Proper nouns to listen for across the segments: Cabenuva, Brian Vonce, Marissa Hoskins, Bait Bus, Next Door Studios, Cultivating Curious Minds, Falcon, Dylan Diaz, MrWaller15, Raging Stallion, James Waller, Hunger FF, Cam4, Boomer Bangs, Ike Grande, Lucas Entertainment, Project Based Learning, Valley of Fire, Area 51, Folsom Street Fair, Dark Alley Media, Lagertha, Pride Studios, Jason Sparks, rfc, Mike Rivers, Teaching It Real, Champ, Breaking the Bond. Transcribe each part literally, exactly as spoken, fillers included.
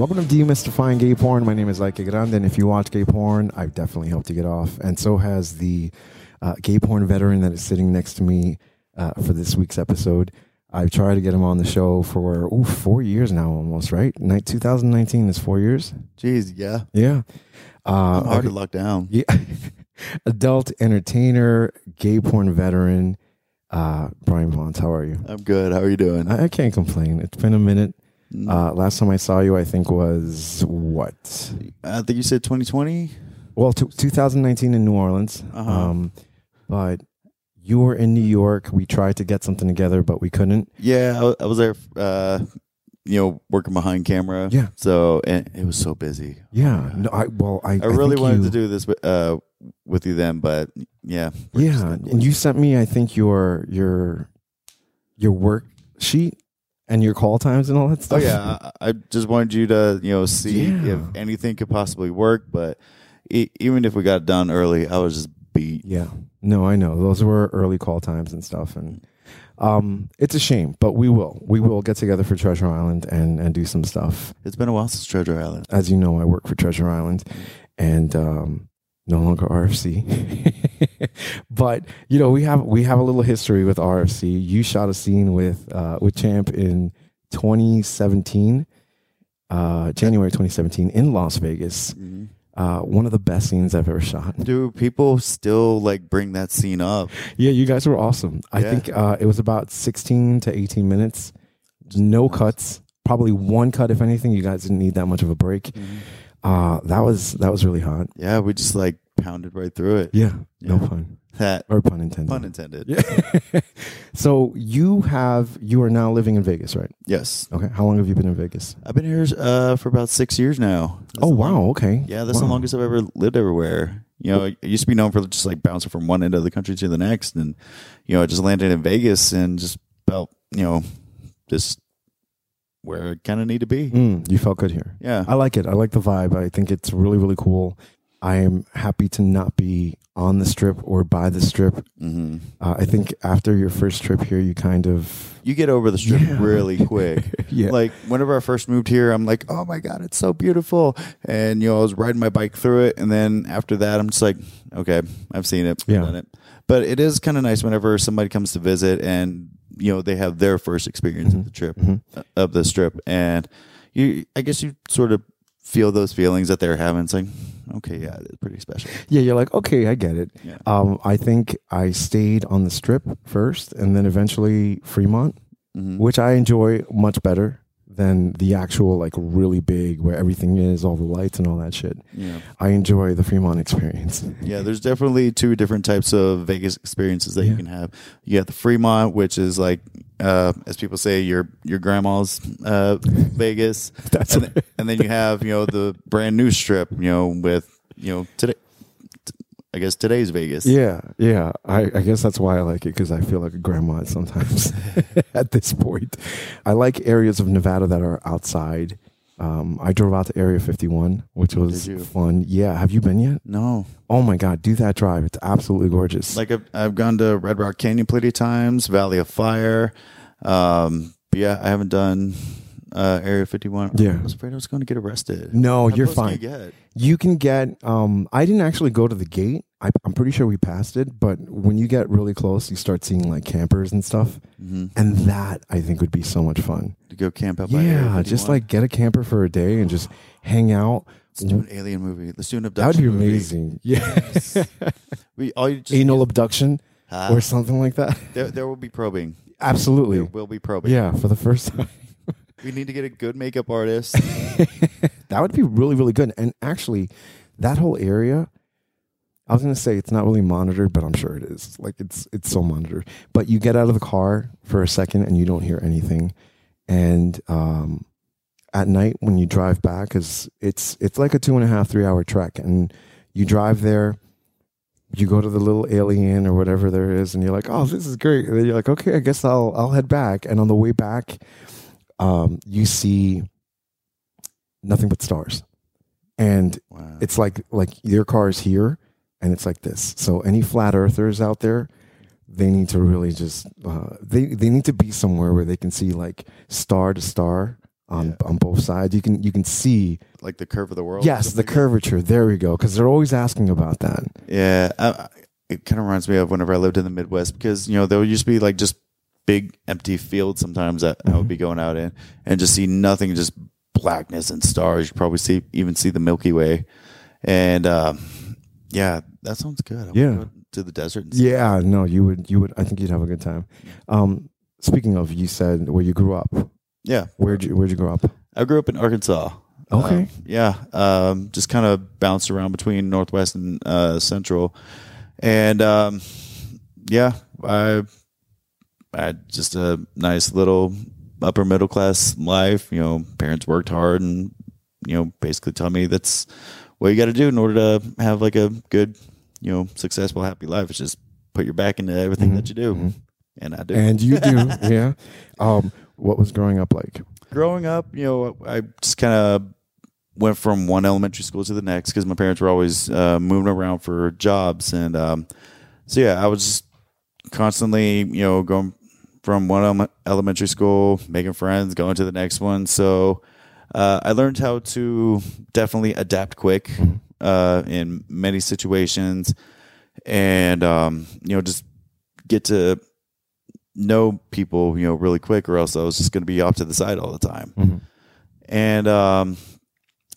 Welcome to Demystifying Gay Porn. My name is Ike Grande, and if you watch gay porn, I've definitely helped you get off. And so has the uh, gay porn veteran that is sitting next to me uh, for this week's episode. I've tried to get him on the show for ooh, four years now almost, right? Night two thousand nineteen is four years. Jeez, yeah. Yeah. Uh, I'm hard to lock down. Yeah. Adult entertainer, gay porn veteran, uh, Brian Vonce. How are you? I'm good. How are you doing? I, I can't complain. It's been a minute. Uh, last time I saw you, I think was what? I think you said twenty twenty. Well, t- two thousand nineteen in New Orleans. Uh-huh. Um, but you were in New York. We tried to get something together, but we couldn't. Yeah, I, I was there, uh, you know, working behind camera. Yeah. So and it was so busy. Yeah. No, I well, I, I really I wanted you... to do this with, uh, with you then, but yeah. Yeah, and you sent me, I think your your your work sheet. And your call times and all that stuff. Oh yeah, I just wanted you to, you know, see yeah. if anything could possibly work. But e- even if we got done early, I was just beat. Yeah, no, I know those were early call times and stuff, and um, it's a shame. But we will, we will get together for Treasure Island and and do some stuff. It's been a while since Treasure Island. As you know, I work for Treasure Island, and um, no longer R F C. But you know, we have we have a little history with R F C. You shot a scene with uh, with Champ in twenty seventeen, uh, January twenty seventeen in Las Vegas. Mm-hmm. Uh, one of the best scenes I've ever shot. Dude, people still like bring that scene up. Yeah, you guys were awesome. I yeah. think uh, it was about sixteen to eighteen minutes. No cuts. Probably one cut if anything. You guys didn't need that much of a break. Mm-hmm. Uh, that was that was really hot. Yeah, we just like pounded right through it. Yeah, yeah. No pun. That or pun intended. Pun intended. Yeah. So you have you are now living in Vegas, right? Yes. Okay. How long have you been in Vegas? I've been here uh, for about six years now. That's oh wow! Long, okay. Yeah, that's wow. the longest I've ever lived everywhere. You know, I used to be known for just like bouncing from one end of the country to the next, and you know, I just landed in Vegas and just felt you know just. where I kind of need to be. Mm, you felt good here. Yeah. I like it. I like the vibe. I think it's really, really cool. I am happy to not be on the strip or by the strip. Mm-hmm. Uh, I think after your first trip here, you kind of... You get over the strip yeah. really quick. yeah. Like, whenever I first moved here, I'm like, oh my God, it's so beautiful. And, you know, I was riding my bike through it. And then after that, I'm just like, okay, I've seen it. Yeah. I've done it. But it is kind of nice whenever somebody comes to visit and... you know, they have their first experience mm-hmm. of the trip, mm-hmm. of the strip. And you, I guess you sort of feel those feelings that they're having. It's like, okay, yeah, it's pretty special. Yeah, you're like, okay, I get it. Yeah. Um, I think I stayed on the strip first and then eventually Fremont, mm-hmm. which I enjoy much better than the actual, like, really big where everything is, all the lights and all that shit. Yeah. I enjoy the Fremont experience. Yeah, there's definitely two different types of Vegas experiences that yeah. you can have. You have the Fremont, which is like, uh, as people say, your your grandma's uh, Vegas. That's and, th- and then you have, you know, the brand new strip, you know, with, you know, today. I guess today's Vegas. Yeah, yeah. I, I guess that's why I like it, because I feel like a grandma sometimes at this point. I like areas of Nevada that are outside. Um, I drove out to Area fifty-one, which was fun. Yeah. Have you been yet? No. Oh, my God. Do that drive. It's absolutely gorgeous. Like I've, I've gone to Red Rock Canyon plenty of times, Valley of Fire. Um, but yeah, I haven't done... Uh, Area fifty-one. Yeah. I was afraid I was going to get arrested. No, How you're fine. Can you, you can get, um, I didn't actually go to the gate. I, I'm pretty sure we passed it, but when you get really close, you start seeing like campers and stuff. Mm-hmm. And that I think would be so much fun. To go camp out by Area fifty-one. Yeah, just like get a camper for a day and just hang out. Let's do an alien movie. Let's do an abduction. That would be amazing. Movie. Yes. we, all you just Anal need... abduction huh? or something like that. There, there will be probing. Absolutely. There will be probing. Yeah, for the first time. We need to get a good makeup artist. That would be really, really good. And actually, that whole area, I was going to say it's not really monitored, but I'm sure it is. Like, it's it's so monitored. But you get out of the car for a second and you don't hear anything. And um, at night when you drive back, cause it's, it's like a two and a half, three hour trek. And you drive there. You go to the little alien or whatever there is. And you're like, oh, this is great. And then you're like, okay, I guess I'll I'll head back. And on the way back... Um, you see nothing but stars, and wow. it's like like your car is here, and it's like this. So any flat earthers out there, they need to really just uh, they they need to be somewhere where they can see like star to star on, yeah. on both sides. You can you can see like the curve of the world. Yes, the curvature. There we go. Because they're always asking about that. Yeah, uh, it kind of reminds me of whenever I lived in the Midwest, because you know there used to be like just big empty fields sometimes that mm-hmm. I would be going out in and just see nothing, just blackness and stars. You probably see even see the Milky Way, and um, yeah, that sounds good. I yeah, go to the desert. And see yeah, that. no, you would you would. I think you'd have a good time. Um, speaking of, you said where you grew up. Yeah. Where'd you, where'd you grow up? I grew up in Arkansas. Okay. Uh, yeah. Um, just kind of bounced around between Northwest and uh, Central. And, um, yeah, I, I had just a nice little upper middle class life. You know, parents worked hard and, you know, basically tell me that's what you got to do in order to have like a good, you know, successful, happy life. It's just put your back into everything mm-hmm. that you do. Mm-hmm. And I do. And you do. yeah. Um, What was growing up like? Growing up, you know, I just kind of went from one elementary school to the next because my parents were always uh, moving around for jobs. And um, so, yeah, I was just constantly, you know, going from one ele- elementary school, making friends, going to the next one. So uh, I learned how to definitely adapt quick uh, in many situations and, um, you know, just get to know people, you know, really quick, or else I was just going to be off to the side all the time. Mm-hmm. And, um,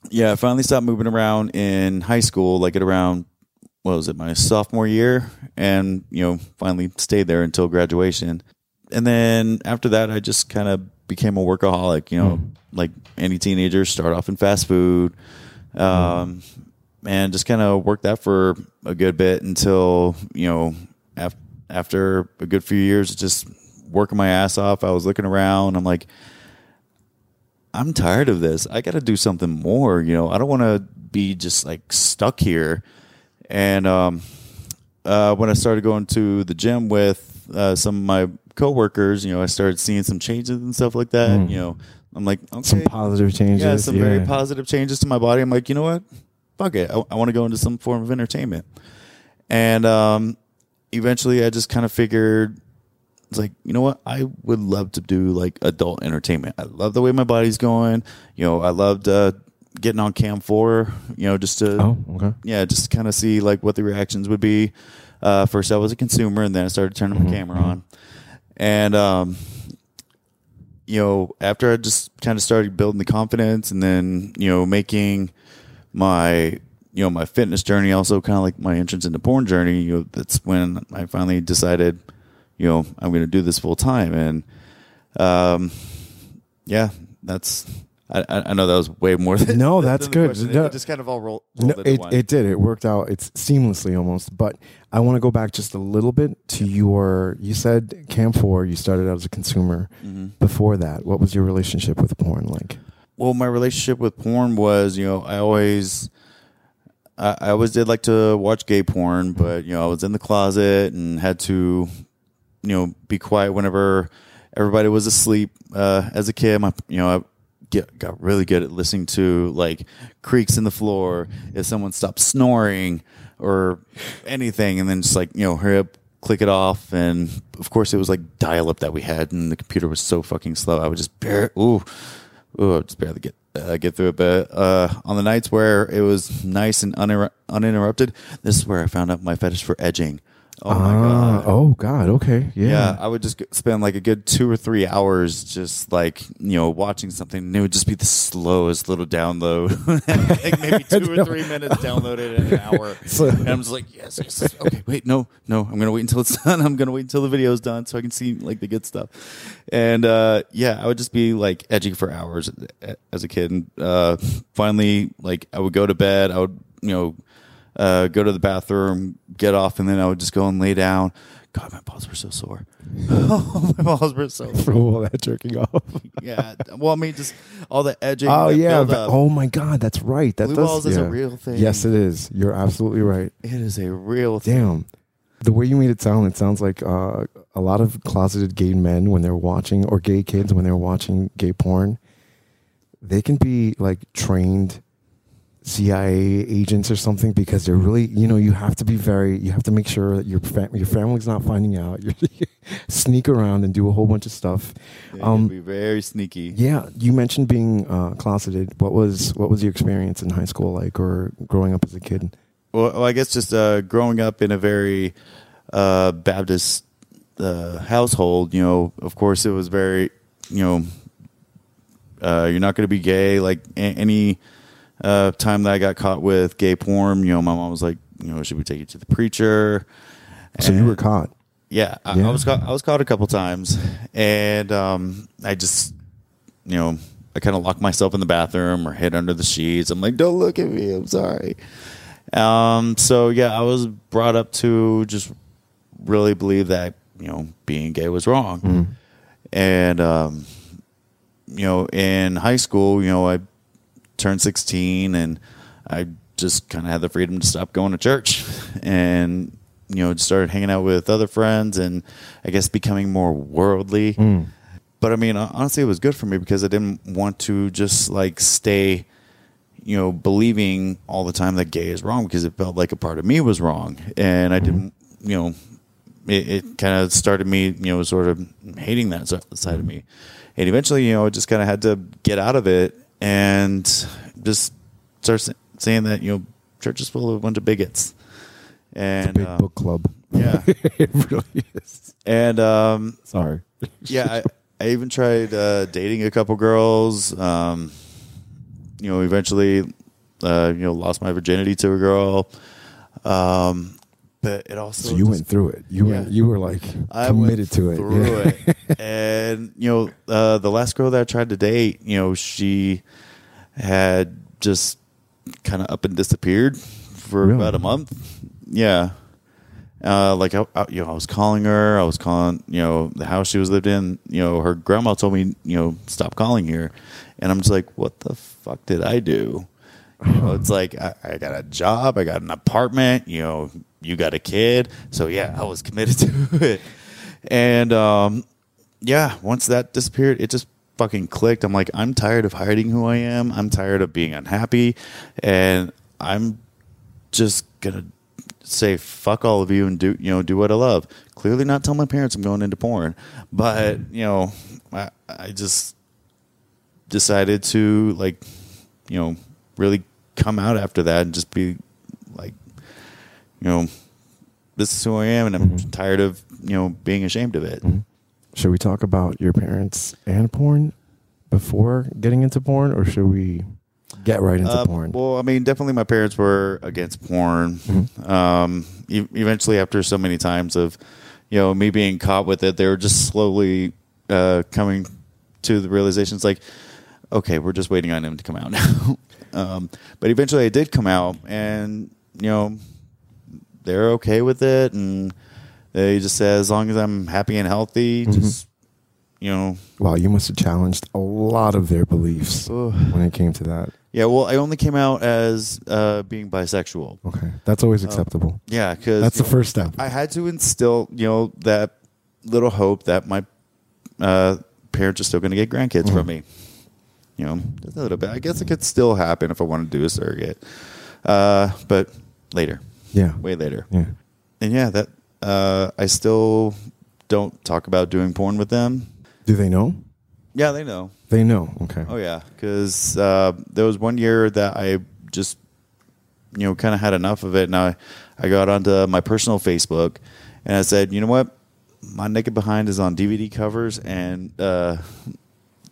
yeah, I finally stopped moving around in high school, like at around, what was it, my sophomore year, and, you know, finally stayed there until graduation. And then after that, I just kind of became a workaholic, you know, mm-hmm. like any teenager, start off in fast food, um, mm-hmm. and just kind of worked that for a good bit until, you know, after, After a good few years, just working my ass off, I was looking around. I'm like, I'm tired of this. I got to do something more. You know, I don't want to be just like stuck here. And um, uh, when I started going to the gym with uh, some of my coworkers, you know, I started seeing some changes and stuff like that. Mm. You know, I'm like, okay, some positive changes. Yeah, some yeah. very positive changes to my body. I'm like, you know what? Fuck it. I, I want to go into some form of entertainment. And, um, eventually I just kind of figured it's like, you know what? I would love to do like adult entertainment. I love the way my body's going. You know, I loved, uh, getting on Cam four, you know, just to, oh, okay. yeah, just kind of see like what the reactions would be. Uh, first I was a consumer and then I started turning mm-hmm. my camera on. And, um, you know, after I just kind of started building the confidence and then, you know, making my, you know, my fitness journey, also kind of like my entrance into porn journey, you know, that's when I finally decided, you know, I'm going to do this full time. And, um, yeah, that's, I, I know that was way more than No, that's than good. No, it just kind of all rolled. rolled no, it, it did. It worked out. It's seamlessly almost, but I want to go back just a little bit to your, you said Cam four, you started out as a consumer mm-hmm. before that. What was your relationship with porn like? Well, my relationship with porn was, you know, I always, I always did like to watch gay porn, but, you know, I was in the closet and had to, you know, be quiet whenever everybody was asleep. Uh, as a kid, my, you know, I get, got really good at listening to, like, creaks in the floor, if someone stopped snoring or anything, and then just, like, you know, hurry up, click it off. And, of course, it was, like, dial-up that we had, and the computer was so fucking slow. I would just barely, ooh, ooh, I would just barely get Uh, get through it, but uh, on the nights where it was nice and uninter- uninterrupted, this is where I found out my fetish for edging. Oh uh, my god! Oh god! Okay, yeah. Yeah, I would just spend like a good two or three hours just like you know watching something, and it would just be the slowest little download, like maybe two no. or three minutes downloaded in an hour. So, and I'm just like, yes, yes, yes, okay, wait, no, no, I'm gonna wait until it's done. I'm gonna wait until the video's done so I can see like the good stuff. And uh, yeah, I would just be like edging for hours as a kid, and uh, finally, like I would go to bed. I would, you know. Uh, go to the bathroom, get off, and then I would just go and lay down. God, my balls were so sore. Oh, my balls were so sore. All that jerking off. yeah. Well, I mean, just all the edging. Oh, yeah. But, oh, my God. That's right. That Blue does, balls yeah. is a real thing. Yes, it is. You're absolutely right. It is a real thing. Damn. The way you made it sound, it sounds like uh, a lot of closeted gay men when they're watching, or gay kids when they're watching gay porn, they can be, like, trained C I A agents or something, because they're really, you know, you have to be very, you have to make sure that your fam- your family's not finding out. You sneak around and do a whole bunch of stuff. Yeah, um, be very sneaky. Yeah, you mentioned being uh, closeted. What was what was your experience in high school like, or growing up as a kid? Well, I guess just uh, growing up in a very uh, Baptist uh, household. You know, of course, it was very, you know, uh, you're not going to be gay. Like a- any. Uh, time that I got caught with gay porn, you know, my mom was like, you know, should we take it to the preacher? And so you were caught? Yeah, I, yeah. I was caught. I was caught a couple times, and um, I just, you know, I kind of locked myself in the bathroom or hid under the sheets. I'm like, don't look at me. I'm sorry. Um, so yeah, I was brought up to just really believe that, you know, being gay was wrong, mm. and um, you know, in high school, you know, I. turned sixteen and I just kind of had the freedom to stop going to church, and, you know, started hanging out with other friends and I guess becoming more worldly. Mm. But I mean, honestly, it was good for me because I didn't want to just like stay, you know, believing all the time that gay is wrong, because it felt like a part of me was wrong. And I didn't, you know, it, it kind of started me, you know, sort of hating that side of me. And eventually, you know, I just kind of had to get out of it. And just start saying that, you know, church is full of a bunch of bigots. And it's a big uh, book club. Yeah. It really is. And um, sorry. Yeah, I, I even tried uh, dating a couple girls. Um, you know, eventually, uh, you know, lost my virginity to a girl. Um, but it also so you just, went through it. You yeah. went, you were like I committed to it. Through yeah. it. And, you know, uh, the last girl that I tried to date, you know, she had just kind of up and disappeared for really? about a month. Yeah. Uh, like, I, I, you know, I was calling her. I was calling, you know, the house she was lived in. You know, her grandma told me, you know, stop calling here. And I'm just like, what the fuck did I do? You know, it's like, I, I got a job. I got an apartment. You know, you got a kid. So, yeah, I was committed to it. And, um, yeah, once that disappeared, it just fucking clicked. I'm like, I'm tired of hiding who I am. I'm tired of being unhappy. And I'm just going to say fuck all of you and do, you know, do what I love. Clearly not tell my parents I'm going into porn. But, you know, I, I just decided to, like, you know, really come out after that and just be like, you know, this is who I am. And I'm mm-hmm. tired of, you know, being ashamed of it. Mm-hmm. Should we talk about your parents and porn before getting into porn, or should we get right into uh, porn? Well, I mean, definitely my parents were against porn. Mm-hmm. Um, e- eventually, after so many times of, you know, me being caught with it, they were just slowly uh, coming to the realizations like, okay, we're just waiting on him to come out now. um, but eventually I did come out, and, you know, they're okay with it, and they just said, as long as I'm happy and healthy, just, mm-hmm. you know. Wow, you must have challenged a lot of their beliefs oh. when it came to that. Yeah, well, I only came out as uh, being bisexual. Okay, that's always acceptable. Uh, yeah, because. That's the know, first step. I had to instill, you know, that little hope that my uh, parents are still going to get grandkids mm-hmm. from me. You know, just a little bit. I guess it could still happen if I wanted to do a surrogate. Uh, but later. Yeah. Way later. Yeah. And yeah, that. Uh, I still don't talk about doing porn with them. Do they know? Yeah, they know. They know. Okay. Oh, yeah. Because uh, there was one year that I just, you know, kind of had enough of it. And I, I got onto my personal Facebook and I said, you know what? My naked behind is on D V D covers and uh,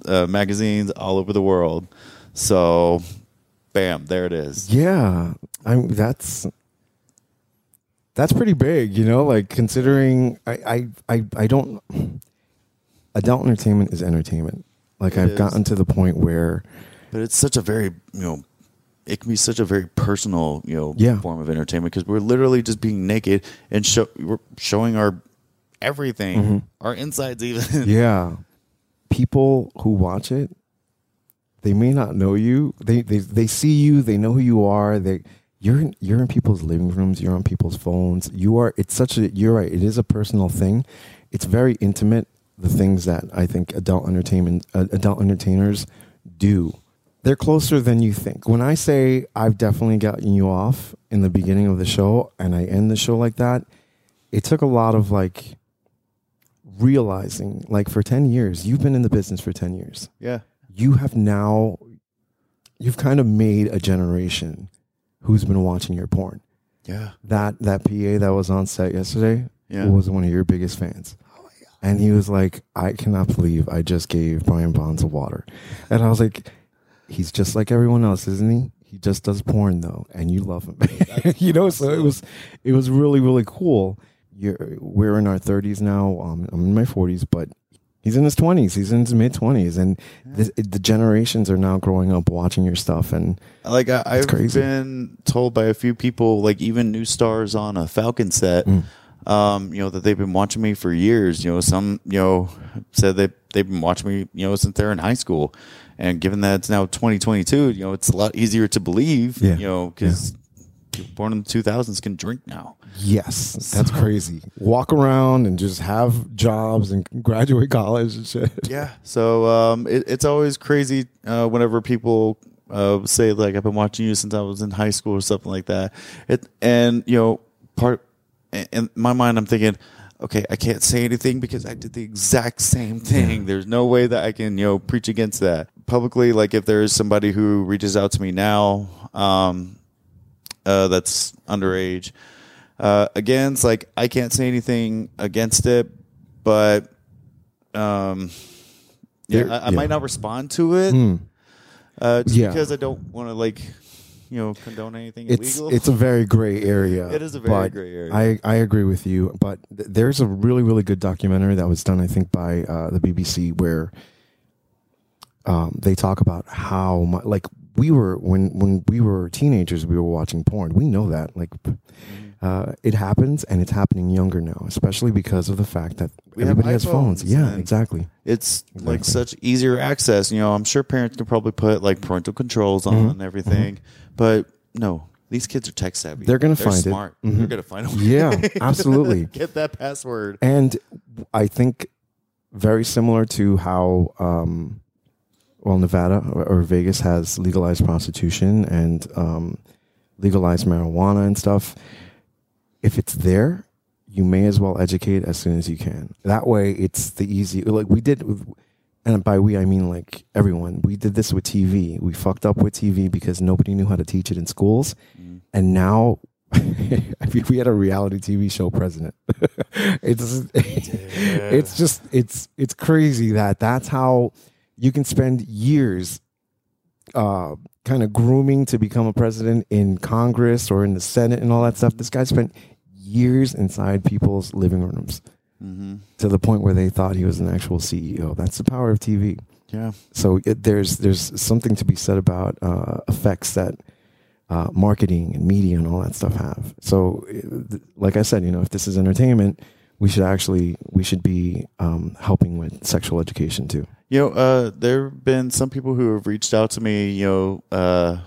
uh, magazines all over the world. So, bam, there it is. Yeah. I'm, that's... That's pretty big, you know, like considering I, I, I, I don't, adult entertainment is entertainment. Like it I've is. gotten to the point where. But it's such a very, you know, it can be such a very personal, you know, yeah. form of entertainment, because we're literally just being naked and show, we're showing our everything, mm-hmm. our insides even. Yeah. People who watch it, they may not know you. They, they, they see you. They know who you are. They. You're in, you're in people's living rooms. You're on people's phones. You are. It's such a. You're right. It is a personal thing. It's very intimate. The things that I think adult entertainment, uh, adult entertainers do They're closer than you think. When I say I've definitely gotten you off in the beginning of the show and I end the show like that, it took a lot of like realizing, like for ten years, you've been in the business for ten years. Yeah. You have now, you've kind of made a generation who's been watching your porn. Yeah. That that P A that was on set yesterday yeah. was one of your biggest fans. And he was like, I cannot believe I just gave Brian Vonce a water. And I was like, he's just like everyone else, isn't he? He just does porn, though, and you love him. You know, so it was it was really, really cool. You're, we're in our thirties now. Um, I'm in my forties, but he's in his twenties. He's in his mid-twenties. And yeah. the, the generations are now growing up watching your stuff. And like I, I've crazy. been told by a few people, like even new stars on a Falcon set, mm. Um, you know, that they've been watching me for years, you know, some, you know, said that they've been watching me, you know, since they're in high school. And given that it's now twenty twenty-two, you know, it's a lot easier to believe, yeah. you know, because yeah. people born in the two thousands can drink now. Yes. That's so crazy. Walk around and just have jobs and graduate college and shit. Yeah. So, um, it, it's always crazy, uh, whenever people, uh, say like, I've been watching you since I was in high school or something like that. It, and you know, part in my mind, I'm thinking, okay, I can't say anything because I did the exact same thing. There's no way that I can, you know, preach against that publicly. Like if there is somebody who reaches out to me now, um, uh, that's underage, uh, again, it's like, I can't say anything against it, but, um, yeah, I, I yeah. might not respond to it, mm. uh, just yeah. because I don't want to like, you know, condone anything it's, illegal. It's a very gray area. It is a very gray area. I, I agree with you, but th- there's a really, really good documentary that was done, I think, by uh, the B B C where um, they talk about how, my, like, we were, when, when we were teenagers, we were watching porn. We know that. Like, uh, it happens, and it's happening younger now, especially because of the fact that we everybody has phones. Yeah, exactly. It's exactly. like such easier access. You know, I'm sure parents can probably put, like, parental controls on mm-hmm. and everything. Mm-hmm. But no, these kids are tech savvy. They're going to find smart. It. Mm-hmm. They're going to find a way. Yeah, absolutely. Get that password. And I think very similar to how, um, well, Nevada or Vegas has legalized prostitution and um, legalized marijuana and stuff. If it's there, you may as well educate as soon as you can. That way, it's the easy. Like we did. And by we, I mean like everyone. We did this with T V. We fucked up with T V because nobody knew how to teach it in schools. Mm. And now, I mean, we had a reality T V show president. it's it's just it's it's crazy that that's how you can spend years, uh, kind of grooming to become a president in Congress or in the Senate and all that stuff. This guy spent years inside people's living rooms. Mm-hmm. To the point where they thought he was an actual C E O. That's the power of T V. Yeah. So it, there's there's something to be said about uh, effects that uh, marketing and media and all that stuff have. So, like I said, you know, if this is entertainment, we should actually we should be um, helping with sexual education too. You know, uh, there have been some people who have reached out to me. You know, uh,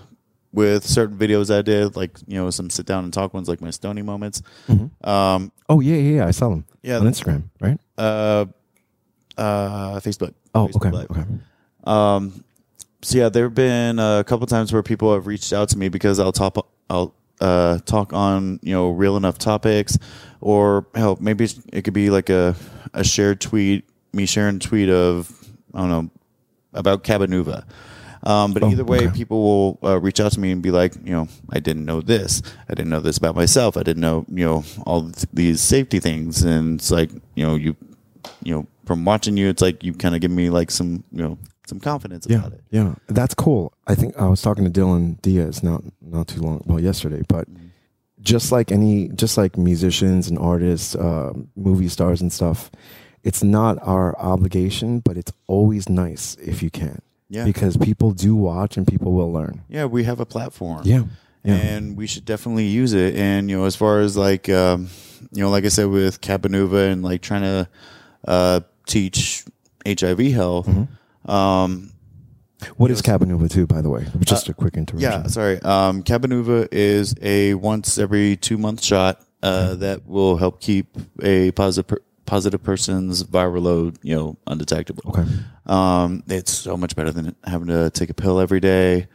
with certain videos I did, like, you know, some sit down and talk ones, like my Stony moments. Mm-hmm. Um, oh yeah, yeah, yeah, I saw them. Yeah, on Instagram, right? Uh, uh, Facebook. Oh, Facebook okay, Live. okay. Um, so yeah, there've been a couple times where people have reached out to me because I'll top, I'll uh, talk on, you know, real enough topics, or hell, maybe it could be like a a shared tweet, me sharing a tweet of, I don't know, about Cabenuva. Um, but oh, either way, okay. people will uh, reach out to me and be like, you know, I didn't know this. I didn't know this about myself. I didn't know, you know, all th- these safety things. And it's like, you know, you, you know, from watching you, it's like you kind of give me like some, you know, some confidence yeah, about it. Yeah, that's cool. I think I was talking to Dylan Diaz not not too long, well, yesterday. But mm-hmm. just like any, just like musicians and artists, uh, movie stars and stuff, it's not our obligation, but it's always nice if you can. Yeah. Because people do watch and people will learn. Yeah, we have a platform. Yeah. yeah. And we should definitely use it. And, you know, as far as like, um, you know, like I said, with Cabenuva and like trying to uh, teach H I V health. Mm-hmm. Um, what is Cabenuva too, by the way? Just uh, a quick interruption. Yeah, sorry. Um, Cabenuva is a once every two month shot uh, mm-hmm. that will help keep a positive per- positive person's viral load, you know, undetectable. Okay. Um, it's so much better than having to take a pill every day.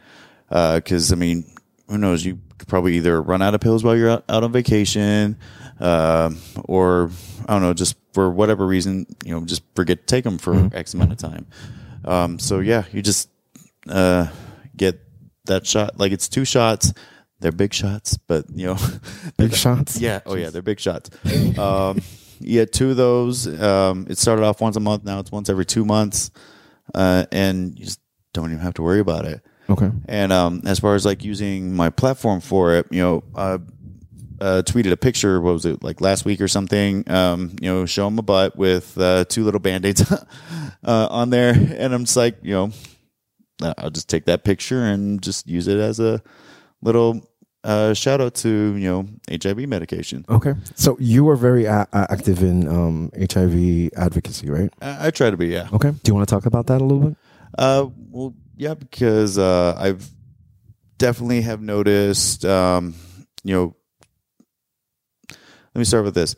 Uh, cause I mean, who knows? You could probably either run out of pills while you're out, out on vacation, um, uh, or I don't know, just for whatever reason, you know, just forget to take them for mm-hmm. X amount of time. Um, so yeah, you just, uh, get that shot. Like it's two shots. They're big shots, but you know, big shots. Yeah. Oh yeah. They're big shots. Um, yeah, two of those. Um, it started off once a month. Now it's once every two months. Uh, and you just don't even have to worry about it. Okay. And um, as far as like using my platform for it, you know, I uh, tweeted a picture, what was it, like last week or something, um, you know, showing my butt with uh, two little Band-Aids uh, on there. And I'm just like, you know, I'll just take that picture and just use it as a little Uh, shout out to, you know, H I V medication. Okay. So you are very a- active in um, H I V advocacy, right? I-, I try to be, yeah. Okay. Do you want to talk about that a little bit? Uh, well, yeah, because uh, I've definitely have noticed, um, you know, let me start with this.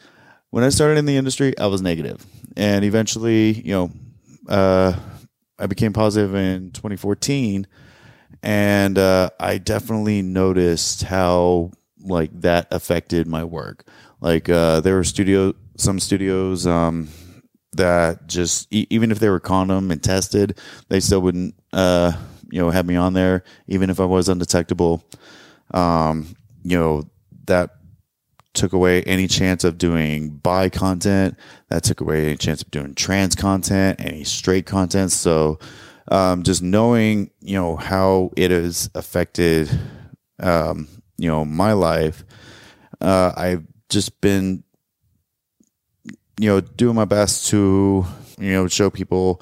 When I started in the industry, I was negative. And eventually, you know, uh, I became positive in twenty fourteen. And uh, I definitely noticed how like that affected my work. Like uh, there were studio, some studios um, that just e- even if they were condom and tested, they still wouldn't uh, you know have me on there, even if I was undetectable. Um, you know that took away any chance of doing bi content. That took away any chance of doing trans content, any straight content. So. Um, just knowing, you know, how it has affected, um, you know, my life, uh, I've just been, you know, doing my best to, you know, show people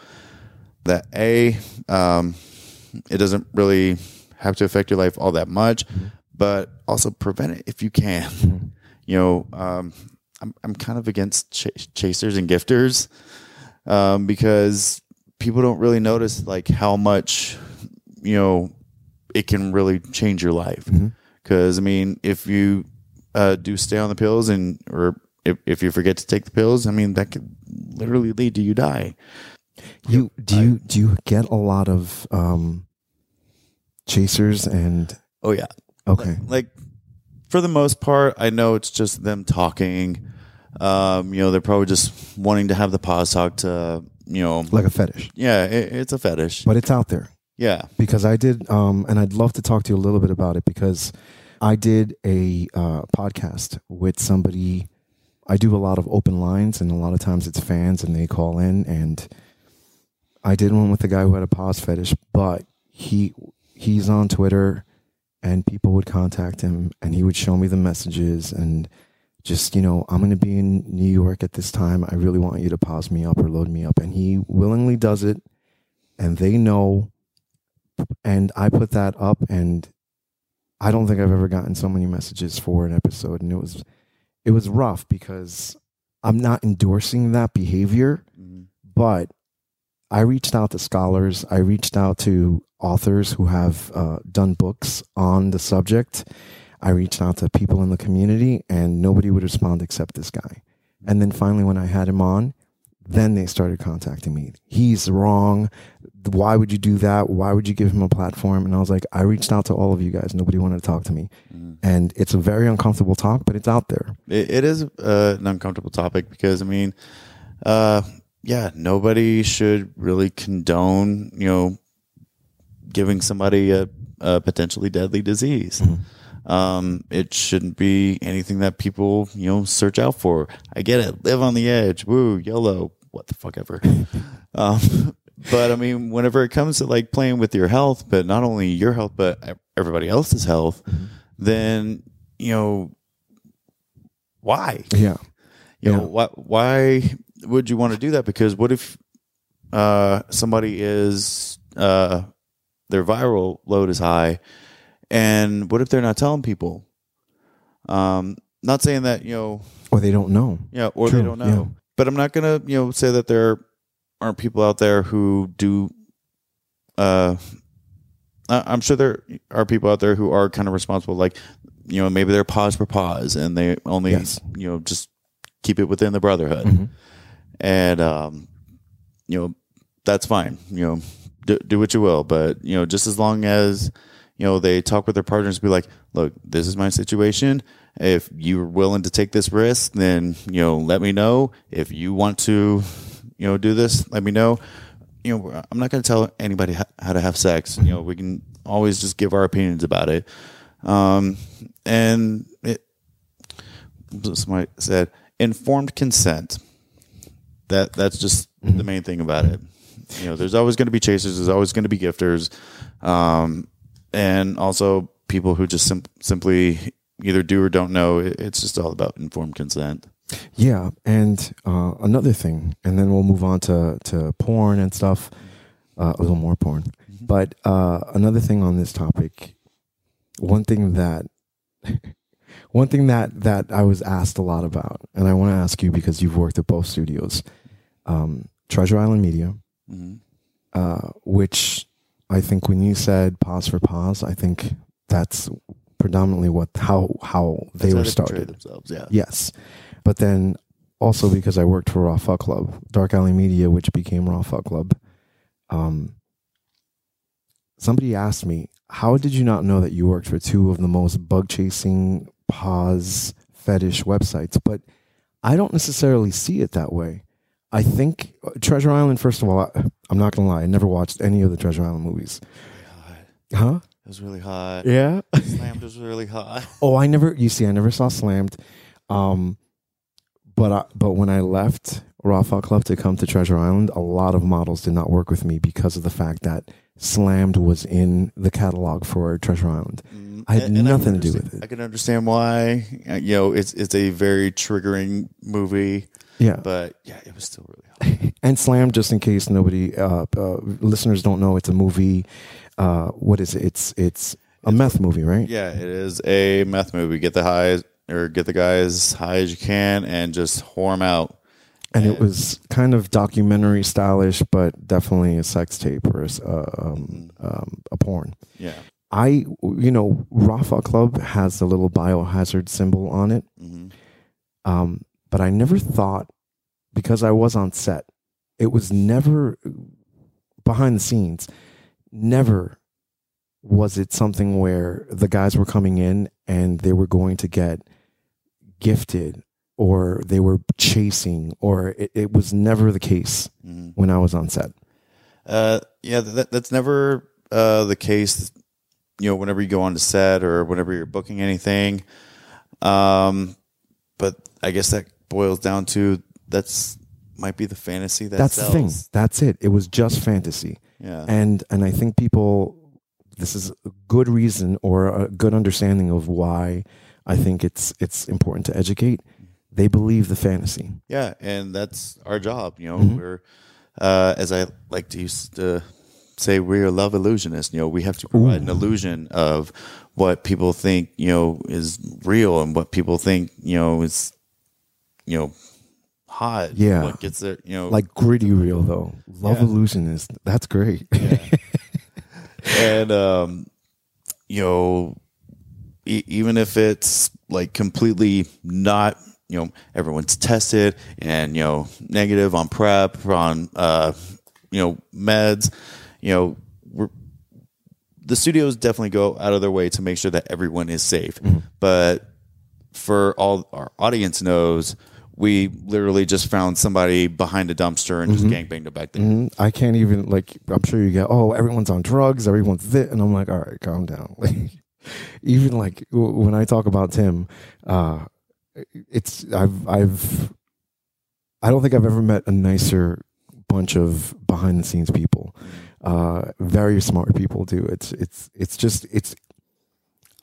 that A, um, it doesn't really have to affect your life all that much, but also prevent it if you can. You know, um, I'm, I'm kind of against ch- chasers and gifters, um, because people don't really notice like how much, you know, it can really change your life. Mm-hmm. Cause I mean, if you, uh, do stay on the pills and, or if, if you forget to take the pills, I mean, that could literally lead to you die. You, do I, you, do you get a lot of, um, chasers and, oh yeah. Okay. Like, like for the most part, I know it's just them talking. Um, you know, they're probably just wanting to have the pause talk to, you know, like a fetish. Yeah, it, it's a fetish, but it's out there. Yeah, because I did, um, and I'd love to talk to you a little bit about it because I did a uh, podcast with somebody. I do a lot of open lines, and a lot of times it's fans, and they call in. And I did one with a guy who had a pause fetish, but he he's on Twitter, and people would contact him, and he would show me the messages and. Just, you know, I'm going to be in New York at this time. I really want you to pause me up or load me up. And he willingly does it. And they know. And I put that up. And I don't think I've ever gotten so many messages for an episode. And it was it was rough because I'm not endorsing that behavior. Mm-hmm. But I reached out to scholars. I reached out to authors who have uh, done books on the subject. I reached out to people in the community and nobody would respond except this guy. And then finally, when I had him on, then they started contacting me. He's wrong. Why would you do that? Why would you give him a platform? And I was like, I reached out to all of you guys. Nobody wanted to talk to me. Mm. And it's a very uncomfortable talk, but it's out there. It, it is uh, an uncomfortable topic because, I mean, uh, yeah, nobody should really condone, you know, giving somebody a, a potentially deadly disease. Mm-hmm. Um, it shouldn't be anything that people, you know, search out for. I get it. Live on the edge. Woo, YOLO. What the fuck ever. um, but I mean, whenever it comes to like playing with your health, but not only your health, but everybody else's health, mm-hmm. then, you know, why? Yeah. You yeah. know, why, why would you want to do that? Because what if, uh, somebody is, uh, their viral load is high. And what if they're not telling people? Um, not saying that, you know. Or they don't know. Yeah, or True. They don't know. Yeah. But I'm not going to, you know, say that there aren't people out there who do. Uh, I'm sure there are people out there who are kind of responsible. Like, you know, maybe they're pause for pause and they only, yes. you know, just keep it within the brotherhood. Mm-hmm. And, um, you know, that's fine. You know, do, do what you will. But, you know, just as long as, you know, they talk with their partners, be like, look, this is my situation. If you're willing to take this risk, then, you know, let me know. If you want to, you know, do this, let me know. You know, I'm not going to tell anybody how to have sex. You know, we can always just give our opinions about it. Um, and it, somebody said informed consent. That that's just mm-hmm. the main thing about it. You know, there's always going to be chasers. There's always going to be gifters, um, and also people who just sim- simply either do or don't know. It's just all about informed consent. Yeah, and uh, another thing, and then we'll move on to, to porn and stuff, uh, a little more porn. Mm-hmm. But uh, another thing on this topic, one thing that, one thing that, that I was asked a lot about, and I want to ask you because you've worked at both studios, um, Treasure Island Media, mm-hmm. uh, which I think when you said pause for pause, I think that's predominantly what how how they that's were how they started. Themselves, yeah. Yes. But then also because I worked for Raw Fuck Club, Dark Alley Media, which became Raw Fuck Club. Um, somebody asked me, how did you not know that you worked for two of the most bug chasing, paws, fetish websites? But I don't necessarily see it that way. I think Treasure Island, first of all, I, I'm not going to lie. I never watched any of the Treasure Island movies. Huh? It was really hot. Yeah. Slammed was really hot. Oh, I never, you see, I never saw Slammed. Um, But I, but when I left Raw Fuck Club to come to Treasure Island, a lot of models did not work with me because of the fact that Slammed was in the catalog for Treasure Island. I had and, nothing and I to do with it. I can understand why. You know, it's it's a very triggering movie. Yeah, but yeah, it was still really hot. And Slammed, just in case nobody uh, uh, listeners don't know, it's a movie. Uh, what is it? It's it's a it's, meth movie, right? Yeah, it is a meth movie. Get the highs. Or get the guy as high as you can and just whore him out. And, and it was kind of documentary stylish, but definitely a sex tape or a, um, um, a porn. Yeah. I, you know, Raw Fuck Club has a little biohazard symbol on it. Mm-hmm. Um, but I never thought, because I was on set, it was never behind the scenes, never was it something where the guys were coming in and they were going to get gifted or they were chasing, or it, it was never the case mm-hmm. when I was on set. Uh, yeah, that, that's never uh, the case. You know, whenever you go on to set or whenever you're booking anything. Um, but I guess that boils down to that's might be the fantasy that that's sells. The thing. That's it. It was just fantasy. Yeah, and and I think people. This is a good reason or a good understanding of why I think it's it's important to educate. They believe the fantasy. Yeah, and that's our job. You know, mm-hmm. we're uh, as I like to used to say, we're love illusionists. You know, we have to provide Ooh. an illusion of what people think you know is real and what people think you know is you know hot. Yeah, what gets there. You know, like gritty real though. Love yeah. illusionist. That's great. Yeah. And, um, you know, e- even if it's like completely not, you know, everyone's tested and, you know, negative on prep, on, uh, you know, meds, you know, we're, the studios definitely go out of their way to make sure that everyone is safe. Mm-hmm. But for all our audience knows, we literally just found somebody behind a dumpster and mm-hmm. just gangbanged it back there. Mm-hmm. I can't even, like, I'm sure you get, oh, everyone's on drugs, everyone's this. And I'm like, all right, calm down. Like, even, like, w- when I talk about Tim, uh, it's, I've, I've, I don't think I've ever met a nicer bunch of behind-the-scenes people. Uh, very smart people, too. It's, it's, it's just, it's,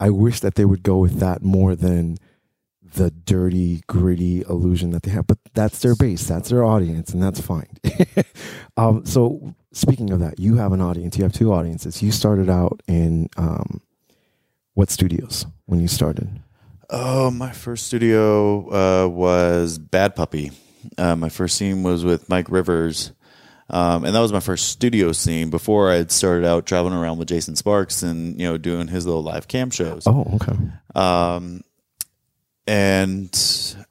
I wish that they would go with that more than the dirty, gritty illusion that they have, but that's their base, that's their audience, and that's fine. um, so speaking of that, you have an audience, you have two audiences. You started out in um, what studios when you started? Oh, my first studio uh, was Bad Puppy. Uh, my first scene was with Mike Rivers, um, and that was my first studio scene before I had started out traveling around with Jason Sparks and, you know, doing his little live cam shows. Oh, okay. Um, And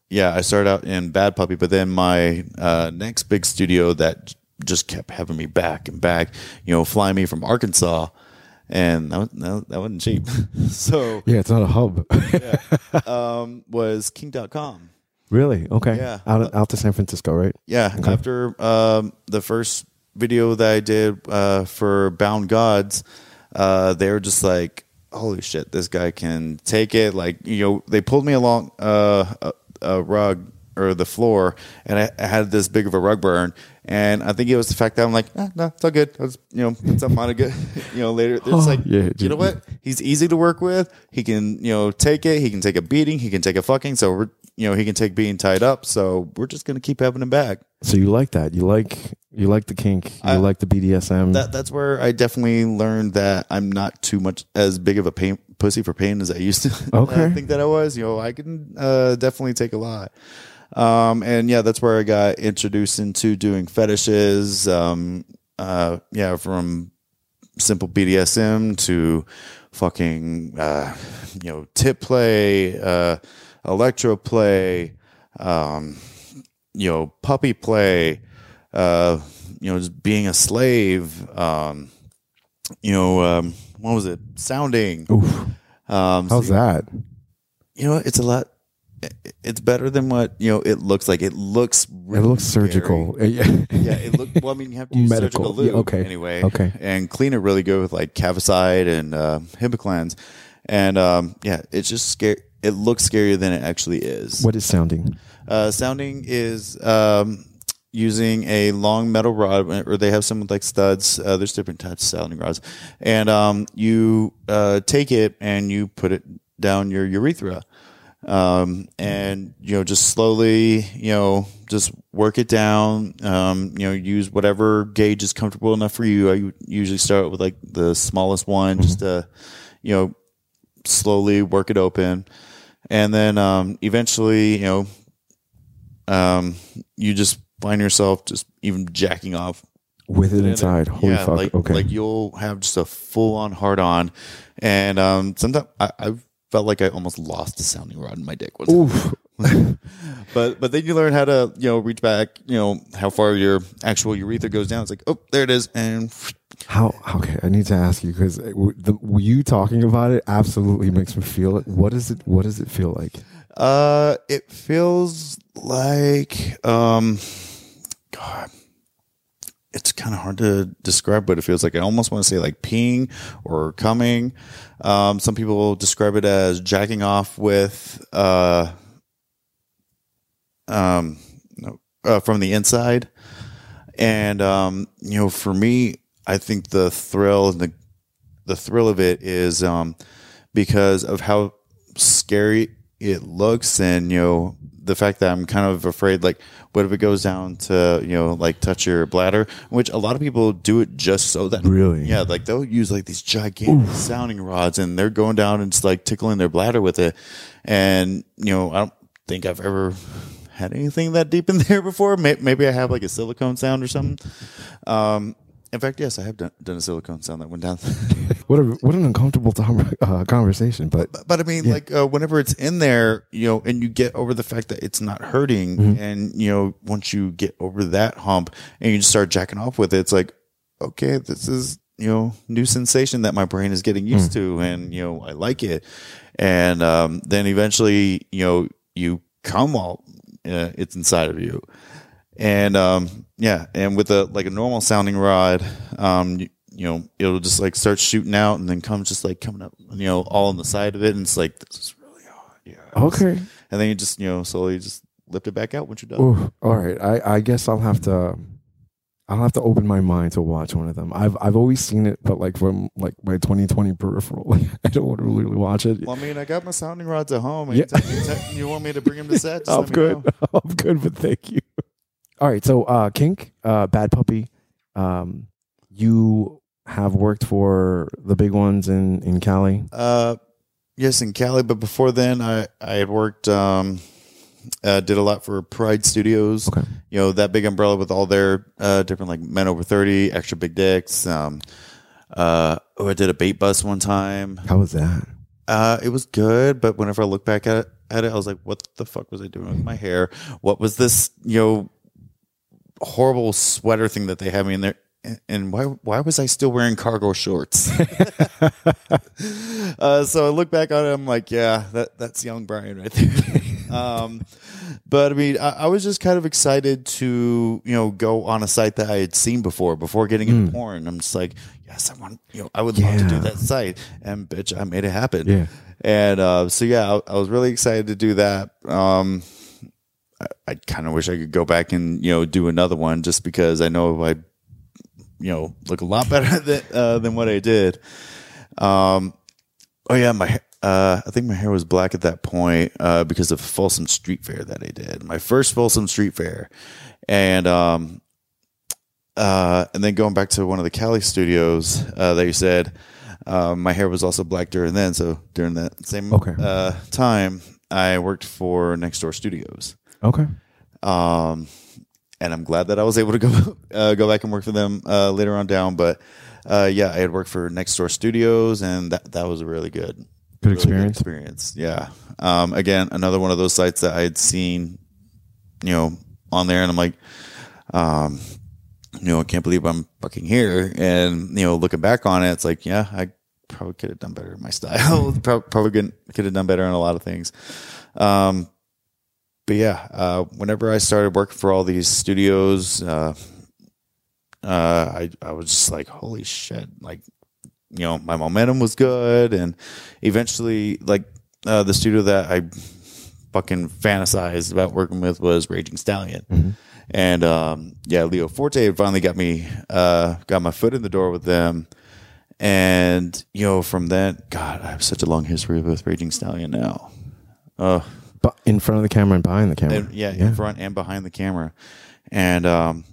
yeah, I started out in Bad Puppy, but then my uh, next big studio that just kept having me back and back, you know, flying me from Arkansas, and that, that, that wasn't cheap. So yeah, it's not a hub. yeah, um, was King dot com. Really? Okay. Yeah. Out, out to San Francisco, right? Yeah. Okay. After um, the first video that I did uh, for Bound Gods, uh, they were just like, holy shit, this guy can take it. Like, you know, they pulled me along uh, a, a rug or the floor, and I, I had this big of a rug burn. And I think it was the fact that I'm like, eh, no, it's all good. Was, you know, something on a good, you know, later. It's oh, like, yeah, you dude. know what? He's easy to work with. He can, you know, take it. He can take a beating. He can take a fucking. So, we're, you know, he can take being tied up. So we're just going to keep having him back. So you like that. You like, you like the kink. You I, like the B D S M. That, that's where I definitely learned that I'm not too much as big of a pain, pussy for pain as I used to okay. I think that I was. You know, I can uh, definitely take a lot. Um, and yeah, that's where I got introduced into doing fetishes. Um, uh, yeah, from simple B D S M to fucking, uh, you know, tip play, uh, electro play, um, you know, puppy play, uh, you know, just being a slave, um, you know, um, what was it? Sounding. Oof. Um, how's so, that? You know, it's a lot. It's better than what, you know, it looks like. It looks really It looks scary. Surgical. Yeah, it looked, well, I mean, you have to use medical. Surgical lube yeah, okay. anyway. Okay. And clean it really good with, like, Cavicide and uh, Hibiclans. And, um, yeah, it's just scary. It looks scarier than it actually is. What is sounding? Uh, sounding is um, using a long metal rod, or they have some, like, studs. Uh, there's different types of sounding rods. And um, you uh, take it and you put it down your urethra. Um, and, you know, just slowly, you know, just work it down, um, you know, use whatever gauge is comfortable enough for you. I usually start with like the smallest one, just to, you know, slowly work it open. And then, um, eventually, you know, um, you just find yourself just even jacking off with it inside. Holy yeah, fuck. Like, okay. Like you'll have just a full on hard on. And, um, sometimes I, I've, felt like I almost lost the sounding rod in my dick. Oof. but but then you learn how to, you know, reach back, you know, how far your actual urethra goes down. It's like, oh, there it is. And how, okay, I need to ask you, because you talking about it absolutely makes me feel it. What is it? What does it feel like? Uh, it feels like, um, God, it's kind of hard to describe what it feels like. I almost want to say like peeing or coming. Um, some people describe it as jacking off with, uh, um, uh, from the inside. And, um, you know, for me, I think the thrill and the, the thrill of it is, um, because of how scary it looks. And, you know, the fact that I'm kind of afraid, like, what if it goes down to, you know, like touch your bladder, which a lot of people do it just so that really, yeah, like they'll use like these gigantic Oof. sounding rods and they're going down and it's like tickling their bladder with it. And, you know, I don't think I've ever had anything that deep in there before. Maybe I have like a silicone sound or something. Um, In fact, yes, I have done, done a silicone sound that went down. what a, what an uncomfortable uh, conversation. But, but, but I mean, yeah. like uh, whenever it's in there, you know, and you get over the fact that it's not hurting. Mm-hmm. And, you know, once you get over that hump and you just start jacking off with it, it's like, okay, this is, you know, new sensation that my brain is getting used mm-hmm. to. And, you know, I like it. And um, then eventually, you know, you come all, uh, it's inside of you. And, um, yeah. And with a, like a normal sounding rod, um, you, you know, it'll just like start shooting out and then comes just like coming up, you know, all on the side of it. And it's like, this is really hard. Yeah. Okay. Just, and then you just, you know, slowly just lift it back out once you're done. Ooh, all right. I, I guess I'll have to, I'll have to open my mind to watch one of them. I've, I've always seen it, but like from like my twenty twenty peripheral, I don't want to really watch it. Well, I mean, I got my sounding rods at home. Yeah. You, t- you, you want me to bring them to set? Just I'm good. I'm good, but thank you. All right, so uh, Kink, uh, Bad Puppy, um, you have worked for the big ones in, in Cali? Uh, yes, in Cali, but before then, I, I had worked, um, uh, did a lot for Pride Studios, okay. You know, that big umbrella with all their uh, different, like, men over thirty, extra big dicks. Um, uh, oh, I did a bait bus one time. How was that? Uh, it was good, but whenever I look back at, at it, I was like, what the fuck was I doing with my hair? What was this, you know, horrible sweater thing that they had me in there. And why why was I still wearing cargo shorts? uh, so I look back on it, I'm like, yeah, that, that's young Brian right there. um, but I mean, I, I was just kind of excited to, you know, go on a site that I had seen before, before getting mm. into porn. I'm just like, yes, I want, you know, I would yeah. love to do that site. And bitch, I made it happen. Yeah. And uh, so, yeah, I, I was really excited to do that. Um, I, I kind of wish I could go back and, you know, do another one just because I know I you know, look a lot better than, uh, than what I did. Um, oh yeah. My, uh, I think my hair was black at that point, uh, because of Folsom Street Fair that I did, my first Folsom Street Fair. And, um, uh, and then going back to one of the Cali studios, uh, that you said, uh, my hair was also black during then. So during that same okay. uh, time I worked for Next Door Studios. Okay. Um, And I'm glad that I was able to go uh, go back and work for them uh, later on down. But uh, yeah, I had worked for Next Door Studios, and that, that was a really good, good really experience. Good experience, yeah. Um, again, another one of those sites that I had seen, you know, on there, and I'm like, um, you know, I can't believe I'm fucking here. And you know, looking back on it, it's like, yeah, I probably could have done better in my style. probably could could have done better in a lot of things. Um, But yeah, uh, whenever I started working for all these studios, uh, uh, I, I was just like, holy shit. Like, you know, my momentum was good. And eventually, like, uh, the studio that I fucking fantasized about working with was Raging Stallion. Mm-hmm. And, um, yeah, Leo Forte had finally got me, uh, got my foot in the door with them. And, you know, from then, God, I have such a long history with Raging Stallion now. Oh, uh, But in front of the camera and behind the camera. And, yeah, yeah, in front and behind the camera. And, um,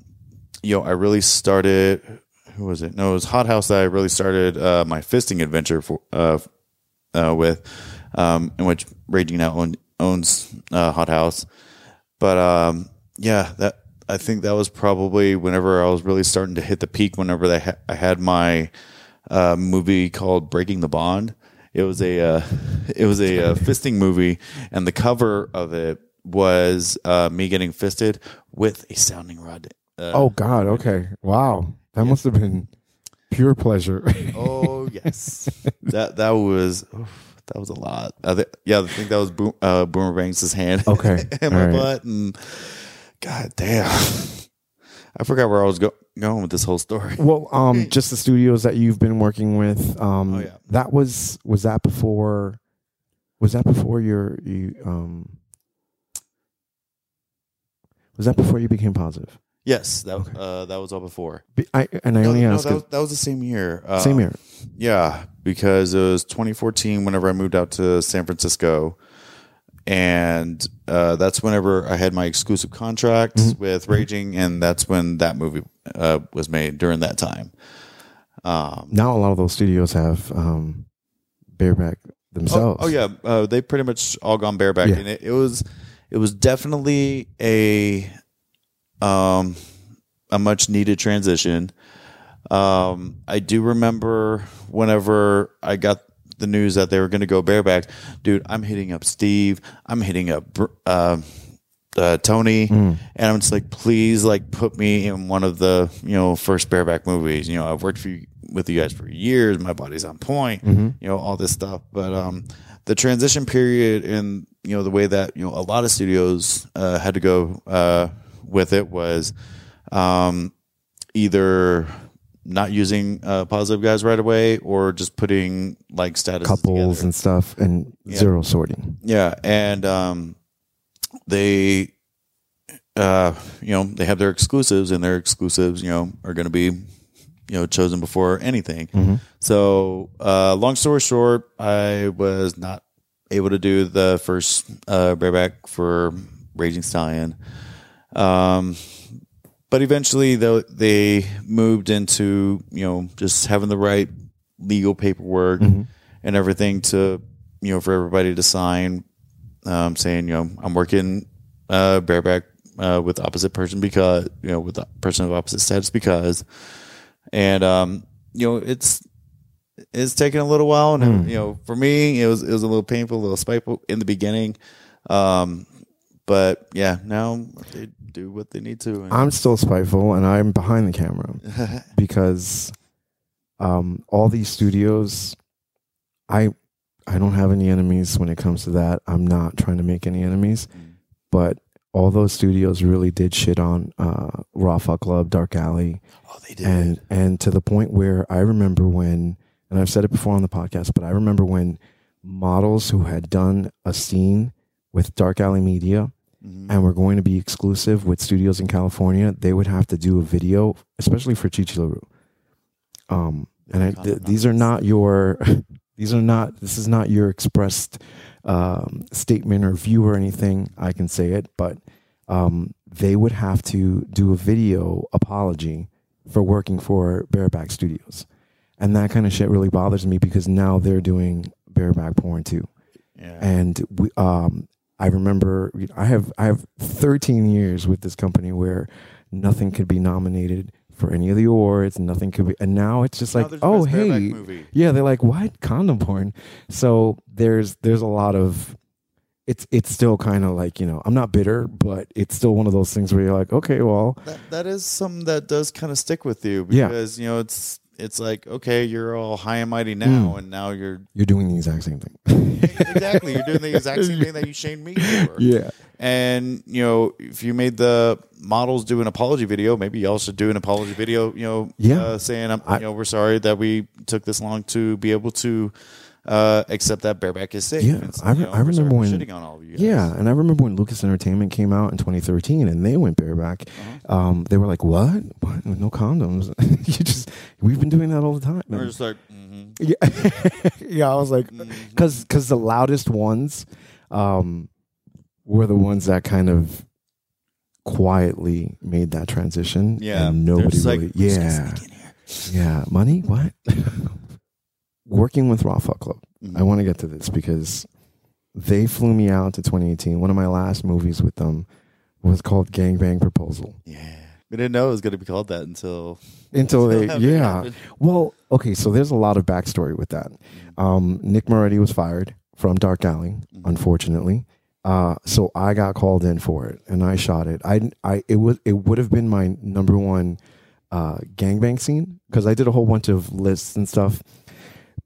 you know, I really started, who was it? No, it was Hot House that I really started uh, my fisting adventure for, uh, uh, with, um, in which Raging now own, owns uh, Hot House. But, um, yeah, that I think that was probably whenever I was really starting to hit the peak, whenever they ha- I had my uh, movie called Breaking the Bond. It was a uh, it was a uh, fisting movie, and the cover of it was uh, me getting fisted with a sounding rod. Uh, oh God! Okay, wow, that yeah. must have been pure pleasure. Oh yes, that that was oh, that was a lot. I th- yeah, I think that was Bo- uh, Boomer Bangs' hand. Okay, and my right. butt, and God damn, I forgot where I was going. Going with this whole story. Well, um, just the studios that you've been working with. Um, oh, yeah. That was was that before? Was that before your you? Um, was that before you became positive? Yes, that okay. uh, that was all before. I and I no, only no, asked. No, that, that was the same year. Uh, same year. Yeah, because it was twenty fourteen. Whenever I moved out to San Francisco. And uh, that's whenever I had my exclusive contract mm-hmm. with Raging, and that's when that movie uh, was made during that time. Um, now a lot of those studios have um, bareback themselves. Oh, oh yeah, uh, they pretty much all gone bareback, yeah. and it, it was it was definitely a um a much needed transition. Um, I do remember whenever I got the news that they were going to go bareback, dude, I'm hitting up Steve. I'm hitting up, uh, uh Tony. Mm. And I'm just like, please like put me in one of the, you know, first bareback movies. You know, I've worked for you, with you guys for years. My body's on point, mm-hmm. you know, all this stuff. But, um, the transition period and, you know, the way that, you know, a lot of studios, uh, had to go, uh, with it was, um, either, not using uh, positive guys right away, or just putting like status couples together. And stuff, and yeah. zero sorting. Yeah, and um, they, uh, you know, they have their exclusives, and their exclusives, you know, are going to be, you know, chosen before anything. Mm-hmm. So, uh, long story short, I was not able to do the first uh, bareback for Raging Stallion. Um, But eventually, though, they moved into, you know, just having the right legal paperwork mm-hmm. and everything to, you know, for everybody to sign, um, saying, you know, I'm working uh, bareback uh, with opposite person because, you know, with the person of opposite status because, and um, you know, it's it's taken a little while, and mm. you know, for me, it was it was a little painful, a little spiteful in the beginning, um, But yeah, now they do what they need to. And I'm still spiteful, and I'm behind the camera because um, all these studios, I I don't have any enemies when it comes to that. I'm not trying to make any enemies, but all those studios really did shit on uh, Raw Fuck Club, Dark Alley. Oh, they did, and and to the point where I remember when, and I've said it before on the podcast, but I remember when models who had done a scene with Dark Alley Media, mm-hmm. and we're going to be exclusive with studios in California, they would have to do a video, especially for Chichi LaRue. Um, and I, th- these are not your, these are not, this is not your expressed um, statement or view or anything. I can say it, but um, they would have to do a video apology for working for Bareback Studios. And that kind of shit really bothers me because now they're doing bareback porn too. Yeah. And we, um, I remember I have I have thirteen years with this company where nothing could be nominated for any of the awards, nothing could be, and now it's just now like, oh hey, yeah, they're like, what, condom porn? So there's there's a lot of, it's it's still kind of like, you know, I'm not bitter, but it's still one of those things where you're like, okay, well, that, that is something that does kind of stick with you because yeah. you know it's. It's like, okay, you're all high and mighty now, mm. and now you're... You're doing the exact same thing. Exactly. You're doing the exact same thing that you shamed me for. Yeah. And, you know, if you made the models do an apology video, maybe y'all should do an apology video, you know, yeah. uh, saying, I'm, I, you know, we're sorry that we took this long to be able to uh, accept that bareback is safe. Yeah, and, I, re- you know, I remember when... shitting on all of you guys. Yeah, and I remember when Lucas Entertainment came out in twenty thirteen, and they went bareback. Uh-huh. Um, they were like, what? What? No condoms. You just... We've been doing that all the time. And we're just like, mm-hmm. yeah, yeah. I was like, because mm-hmm. because the loudest ones um, were the ones that kind of quietly made that transition. Yeah, and nobody really. Like, yeah, yeah. Money? What? Working with Raw Fuck Club. Mm-hmm. I want to get to this because they flew me out to twenty eighteen. One of my last movies with them was called Gangbang Proposal. Yeah. We didn't know it was going to be called that until... Until they... Yeah. Well, okay, so there's a lot of backstory with that. Um, Nick Moretti was fired from Dark Alley, mm-hmm. unfortunately. Uh, so I got called in for it, and I shot it. I, I, it was, it would have been my number one uh, gangbang scene, because I did a whole bunch of lists and stuff,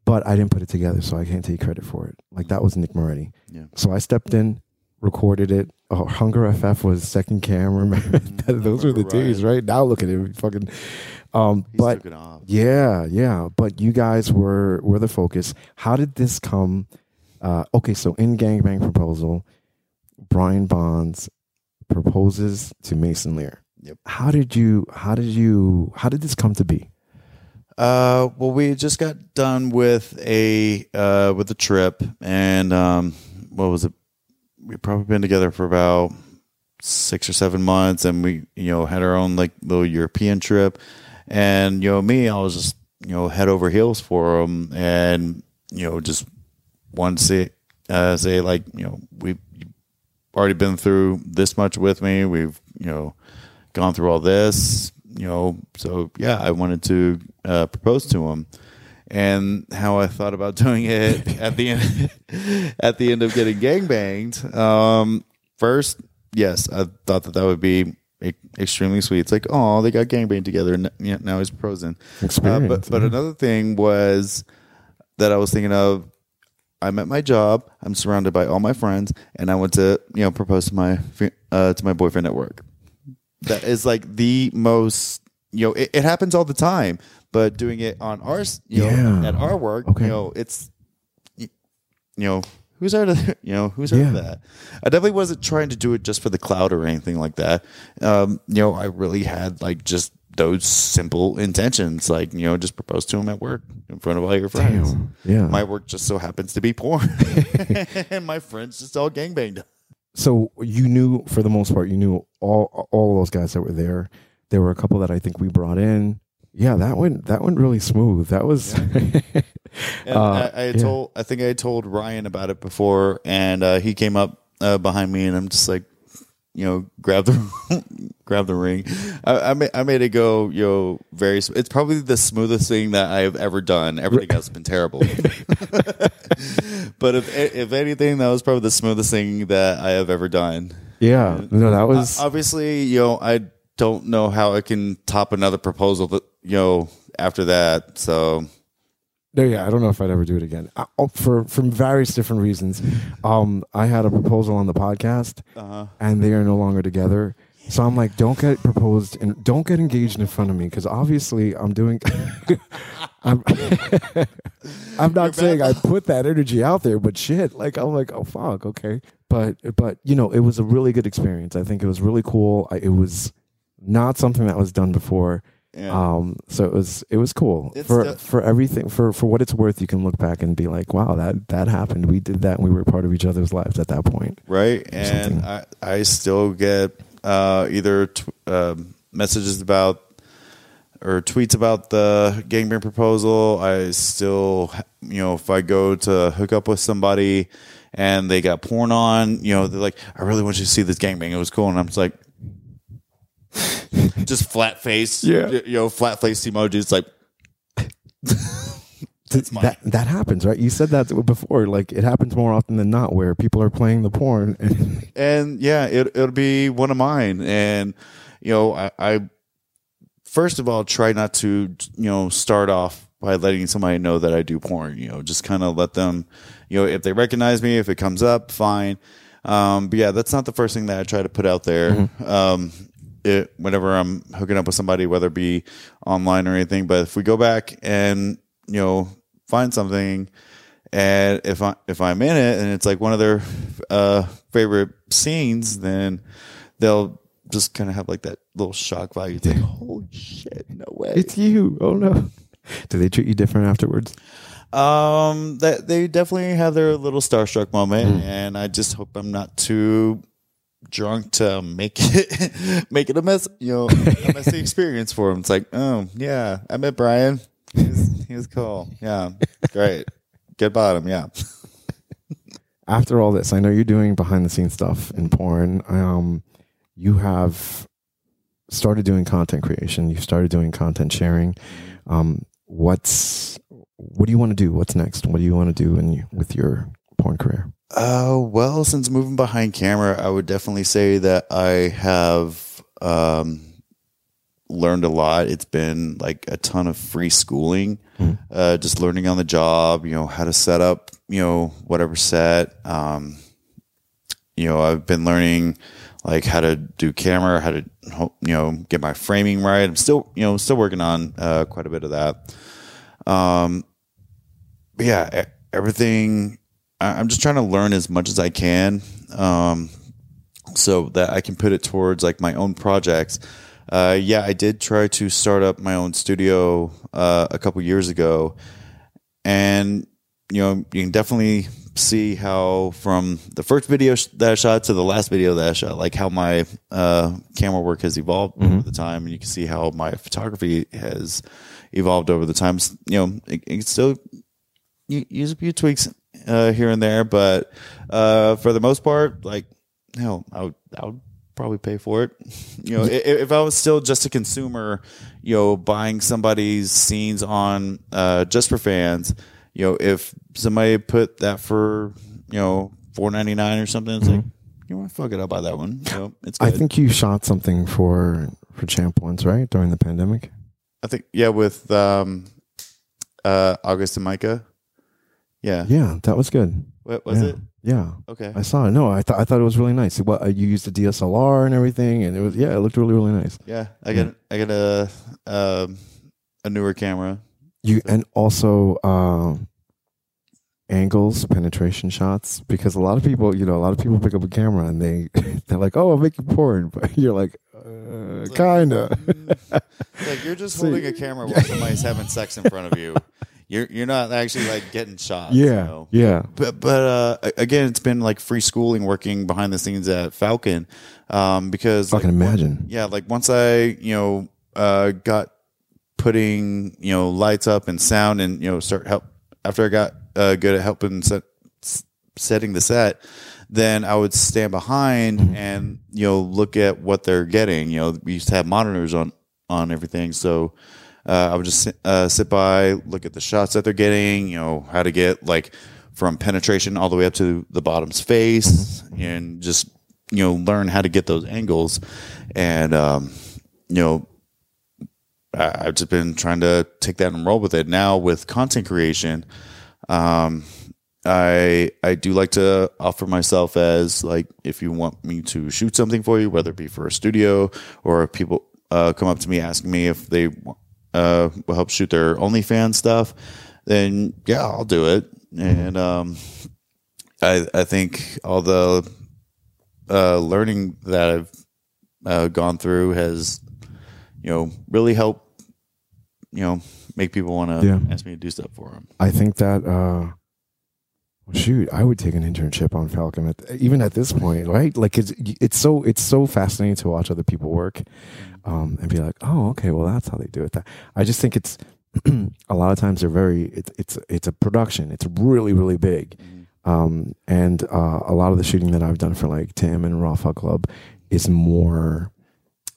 but I didn't put it together, so I can't take credit for it. Like, that was Nick Moretti. Yeah. So I stepped in, recorded it. Oh, Hunger F F was second camera. Those were the days, right? Now look at him, fucking. Um, but yeah, yeah. But you guys were were the focus. How did this come? Uh, okay, so in Gangbang Proposal, Brian Vonce proposes to Mason Lear. Yep. How did you? How did you? How did this come to be? Uh, well, we just got done with a uh, with a trip, and um, what was it? We've probably been together for about six or seven months, and we, you know, had our own like little European trip. And, you know, me, I was just, you know, head over heels for them, and, you know, just wanted to say, uh, say like, you know, we've already been through this much with me. We've, you know, gone through all this, you know, so yeah, I wanted to uh, propose to him. And how I thought about doing it at the end, at the end of getting gangbanged. Um, first, yes, I thought that that would be e- extremely sweet. It's like, oh, they got gangbanged together, and you know, now he's proposing. Uh, but yeah. but another thing was that I was thinking of. I'm at my job. I'm surrounded by all my friends, and I went to you know propose to my uh, to my boyfriend at work. That is like the most. You know, it, it happens all the time, but doing it on our, you know, yeah. at our work, okay. you know, it's, you, you know, who's heard of, you know, who's heard yeah. of that? I definitely wasn't trying to do it just for the clout or anything like that. Um, you know, I really had like just those simple intentions, like, you know, just propose to him at work in front of all your friends. Damn. Yeah. My work just so happens to be porn and my friends just all gangbanged. So you knew, for the most part, you knew all, all those guys that were there. There were a couple that I think we brought in. Yeah, that went that went really smooth. That was. Yeah. and uh, I, I had yeah. told I think I had told Ryan about it before, and uh, he came up uh, behind me, and I'm just like, you know, grab the grab the ring. I I made, I made it go, you know, very. It's probably the smoothest thing that I have ever done. Everything else has been terrible, but if if anything, that was probably the smoothest thing that I have ever done. Yeah, no, that was uh, obviously, you know, I don't know how it can top another proposal, but you know, after that, so. No, yeah, I don't know if I'd ever do it again I, oh, for for various different reasons. Um, I had a proposal on the podcast, uh-huh. and they are no longer together. So I'm like, don't get proposed and don't get engaged in front of me because obviously I'm doing. I'm, I'm not saying I put that energy out there, but shit, like I'm like, oh fuck, okay. But but you know, it was a really good experience. I think it was really cool. I, it was not something that was done before. Yeah. Um, so it was it was cool it's for def- for everything for, for what it's worth. You can look back and be like, wow, that, that happened. We did that. And we were part of each other's lives at that point, right? And I, I still get uh, either tw- uh, messages about or tweets about the gangbang proposal. I still, you know, if I go to hook up with somebody and they got porn on, you know, they're like, I really want you to see this gangbang. It was cool, and I'm just like. Just flat face, yeah. You know, flat face emojis. Like that's mine. That, that happens, right? You said that before. Like it happens more often than not, where people are playing the porn, and, and yeah, it it'll be one of mine. And you know, I, I first of all try not to, you know, start off by letting somebody know that I do porn. You know, just kind of let them, you know, if they recognize me, if it comes up, fine. Um, but yeah, that's not the first thing that I try to put out there. Mm-hmm. Um, It, whenever I'm hooking up with somebody, whether it be online or anything, but if we go back and you know find something, and if I if I'm in it and it's like one of their uh, favorite scenes, then they'll just kind of have like that little shock value. It's like, holy shit, no way, it's you! Oh no, do they treat you different afterwards? Um, that they definitely have their little starstruck moment, mm. and I just hope I'm not too. Drunk to make it make it a mess, you know, a messy experience for him. It's like, oh yeah, I met Brian. He was, he was cool. Yeah, great. Good bottom. Yeah. After all this, I know you're doing behind the scenes stuff in porn. Um, you have started doing content creation. You've started doing content sharing. Um, what's what do you want to do? What's next? What do you want to do in with your porn career? Uh, well, since moving behind camera, I would definitely say that I have um, learned a lot. It's been like a ton of free schooling, mm. uh, just learning on the job, you know, how to set up, you know, whatever set. Um, you know, I've been learning like how to do camera, how to, you know, get my framing right. I'm still, you know, still working on uh, quite a bit of that. Um, but yeah, everything. I'm just trying to learn as much as I can, um, so that I can put it towards like my own projects. Uh, yeah, I did try to start up my own studio uh, a couple years ago, and you know you can definitely see how from the first video that I shot to the last video that I shot, like how my uh, camera work has evolved mm-hmm. over the time, and you can see how my photography has evolved over the time. You know, it, it still you use a few tweaks. Uh, here and there, but uh, for the most part, like hell, I would, I would probably pay for it. You know, if, if I was still just a consumer, you know, buying somebody's scenes on uh, JustFor.Fans, you know, if somebody put that for you know four ninety nine or something, it's mm-hmm. like you know, fuck it, I'll buy that one. You know, it's good. I think you shot something for for Champ once, right, during the pandemic. I think yeah, with um, uh, August and Micah. Yeah, yeah, that was good. What, was yeah. it? Yeah. Okay. I saw it. No, I thought I thought it was really nice. Well, you used the D S L R and everything, and it was yeah, it looked really really nice. Yeah, I got yeah. I got a uh, a newer camera. You so. And also uh, angles, penetration shots, because a lot of people, you know, a lot of people pick up a camera and they they're like, oh, I'll make you porn, but you're like. Uh, like, kind of. Like you're just holding a camera while somebody's having sex in front of you. You're you're not actually like getting shots. Yeah, you know? Yeah. But but uh, again, it's been like free schooling, working behind the scenes at Falcon, um, because I can like, imagine. One, yeah, like once I you know uh, got putting you know lights up and sound and you know start help after I got uh, good at helping set, setting the set. Then I would stand behind and, you know, look at what they're getting. You know, we used to have monitors on, on everything. So uh, I would just uh, sit by, look at the shots that they're getting, you know, how to get like from penetration all the way up to the bottom's face and just you know, learn how to get those angles. And, um, you know, I, I've just been trying to take that and roll with it. Now with content creation, um, I, I do like to offer myself as, like, if you want me to shoot something for you, whether it be for a studio or if people uh, come up to me asking me if they uh, will help shoot their OnlyFans stuff, then yeah, I'll do it. And um, I, I think all the uh, learning that I've uh, gone through has, you know, really helped, you know, make people want to yeah. ask me to do stuff for them. I think that, uh, shoot, I would take an internship on Falcon at, even at this point, right? Like it's it's so it's so fascinating to watch other people work um, and be like, oh, okay, well, that's how they do it. That I just think it's a lot of times they're very it, it's it's a production. It's really really big, um, and uh, a lot of the shooting that I've done for like Tim and Raw Fuck Club is more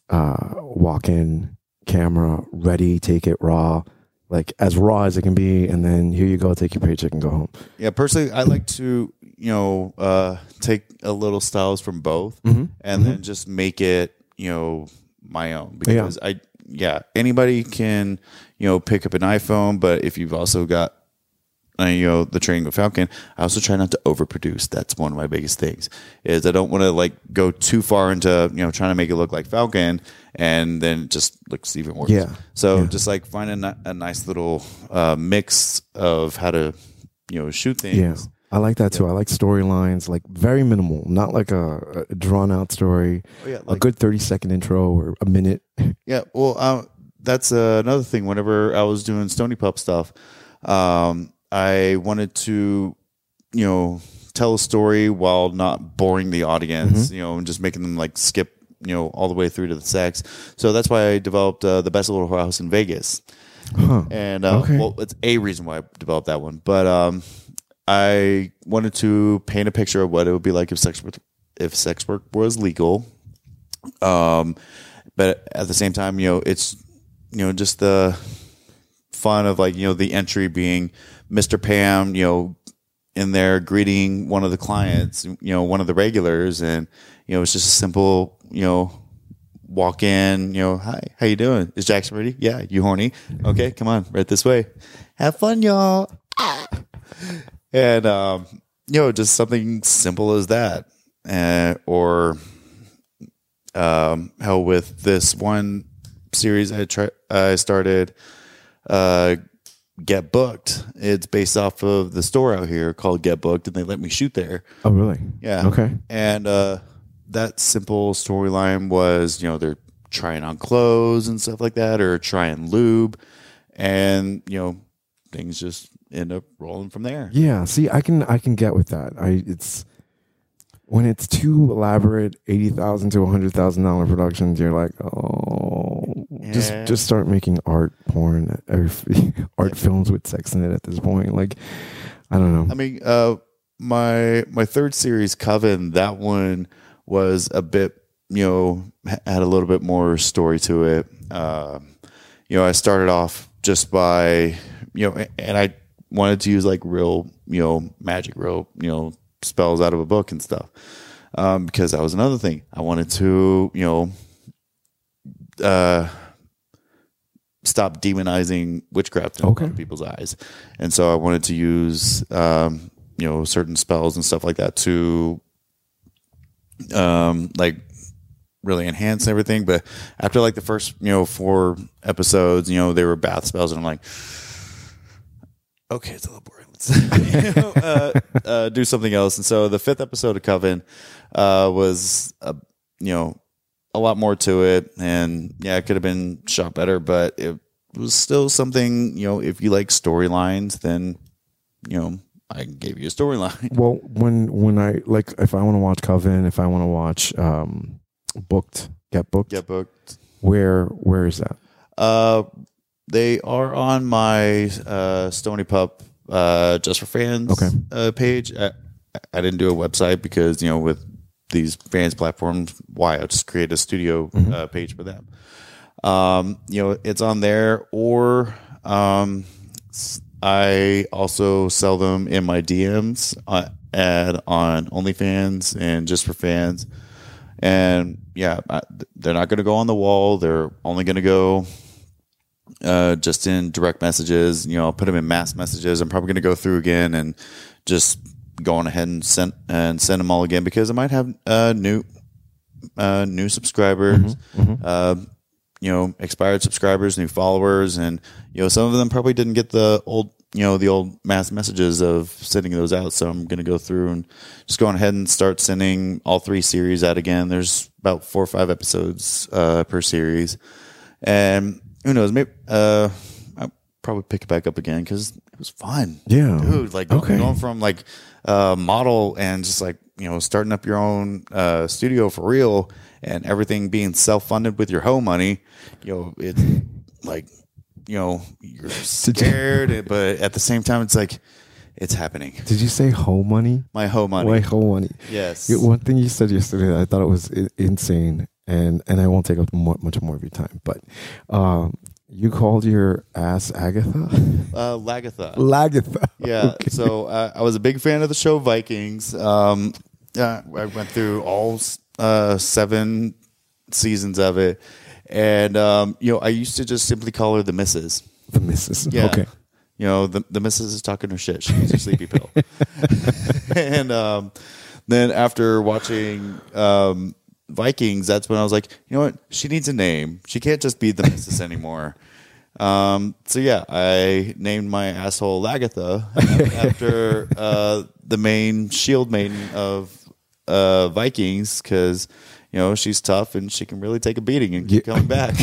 uh, walk in camera ready, take it raw. Like as raw as it can be, and then here you go, take your paycheck and go home. Yeah, personally, I like to, you know, uh, take a little styles from both, mm-hmm. and mm-hmm. then just make it, you know, my own. Because yeah. I, yeah, anybody can, you know, pick up an iPhone, but if you've also got, uh, you know, the training with Falcon, I also try not to overproduce. That's one of my biggest things is I don't want to like go too far into, you know, trying to make it look like Falcon. And then it just looks even worse. Yeah. So yeah. just like find a, a nice little uh, mix of how to, you know, shoot things. Yeah. I like that too. Yeah. I like storylines, like very minimal, not like a, a drawn out story, oh, yeah, like, a good thirty second intro or a minute. Yeah. Well, um, that's uh, another thing. Whenever I was doing Stony Pup stuff, um, I wanted to, you know, tell a story while not boring the audience, mm-hmm. you know, and just making them like skip, you know, all the way through to the sex. So that's why I developed uh, the Best Little House in Vegas. Huh. And uh, okay. well, it's a reason why I developed that one. But um, I wanted to paint a picture of what it would be like if sex work, if sex work was legal. Um, but at the same time, you know, it's, you know, just the fun of like, you know, the entry being Mister Pam, you know, in there greeting one of the clients, you know, one of the regulars, and, you know, it's just a simple, you know, walk in, you know, hi, how you doing? Is Jackson ready? Yeah. You horny? Okay. Come on. Right this way. Have fun, y'all. And, um, you know, just something simple as that. Uh, or, um, hell, with this one series I tried, I started, uh, Get Booked. It's based off of the store out here called Get Booked, and they let me shoot there. Oh, really? Yeah. Okay. And, uh, that simple storyline was, you know, they're trying on clothes and stuff like that, or trying lube, and, you know, things just end up rolling from there. Yeah. See, I can, I can get with that. I, it's when it's too elaborate, eighty thousand dollars to one hundred thousand dollars productions, you're like, oh, yeah. just, just start making art porn, or art yeah. films with sex in it at this point. Like, I don't know. I mean, uh, my, my third series, Coven, that one was a bit, you know, had a little bit more story to it. Um, you know, I started off just by, you know, and I wanted to use like real, you know, magic, real, you know, spells out of a book and stuff. Um, because that was another thing. I wanted to, you know, uh, stop demonizing witchcraft in okay. people's eyes. And so I wanted to use, um, you know, certain spells and stuff like that to, um, like really enhance everything. But after like the first, you know, four episodes, you know, they were bath spells, and I'm like, okay, it's a little boring. Let's you know, uh, uh, do something else. And so the fifth episode of Coven, uh, was, uh, you know, a lot more to it, and yeah, it could have been shot better, but it was still something, you know, if you like storylines, then, you know, I gave you a storyline. Well, when when I like, if I want to watch Coven, if I want to watch um, Booked, Get Booked, Get Booked. Where where is that? Uh, they are on my uh, Stony Pup uh, JustFor.Fans okay. uh, page. I, I didn't do a website because, you know, with these fans platforms, why I just create a studio mm-hmm. uh, page for them. Um, you know, it's on there, or um. I also sell them in my D Ms uh, ad on OnlyFans and JustFor.Fans. And yeah, I, they're not going to go on the wall. They're only going to go uh, just in direct messages. You know, I'll put them in mass messages. I'm probably going to go through again and just go on ahead and send and send them all again, because I might have uh, new uh, new subscribers. Mm-hmm, mm-hmm. Uh, you know, expired subscribers, new followers, and you know, some of them probably didn't get the old, you know, the old mass messages of sending those out. So I'm going to go through and just go on ahead and start sending all three series out again. There's about four or five episodes uh, per series, and who knows, maybe uh, I'll probably pick it back up again because it was fun. Yeah, dude, like okay. going from like uh, model and just like, you know, starting up your own uh, studio for real and everything being self-funded with your hoe money, you know, it's like, you know, you're scared, but at the same time, it's like, it's happening. Did you say hoe money? My hoe money. My hoe money. Yes. One thing you said yesterday that I thought it was insane, and, and I won't take up much more of your time, but um, you called your ass Agatha? Uh, Lagertha. Lagertha. Yeah. Okay. So uh, I was a big fan of the show Vikings. Um, Yeah, I went through all uh, seven seasons of it, and um, you know, I used to just simply call her the Missus. The Missus, yeah. Okay. You know, the the Missus is talking her shit. She's a sleepy pill. And um, then after watching um, Vikings, that's when I was like, you know what? She needs a name. She can't just be the Missus anymore. Um, so yeah, I named my asshole Lagertha after uh, the main shield maiden of uh Vikings, because you know, she's tough and she can really take a beating and keep yeah. coming back.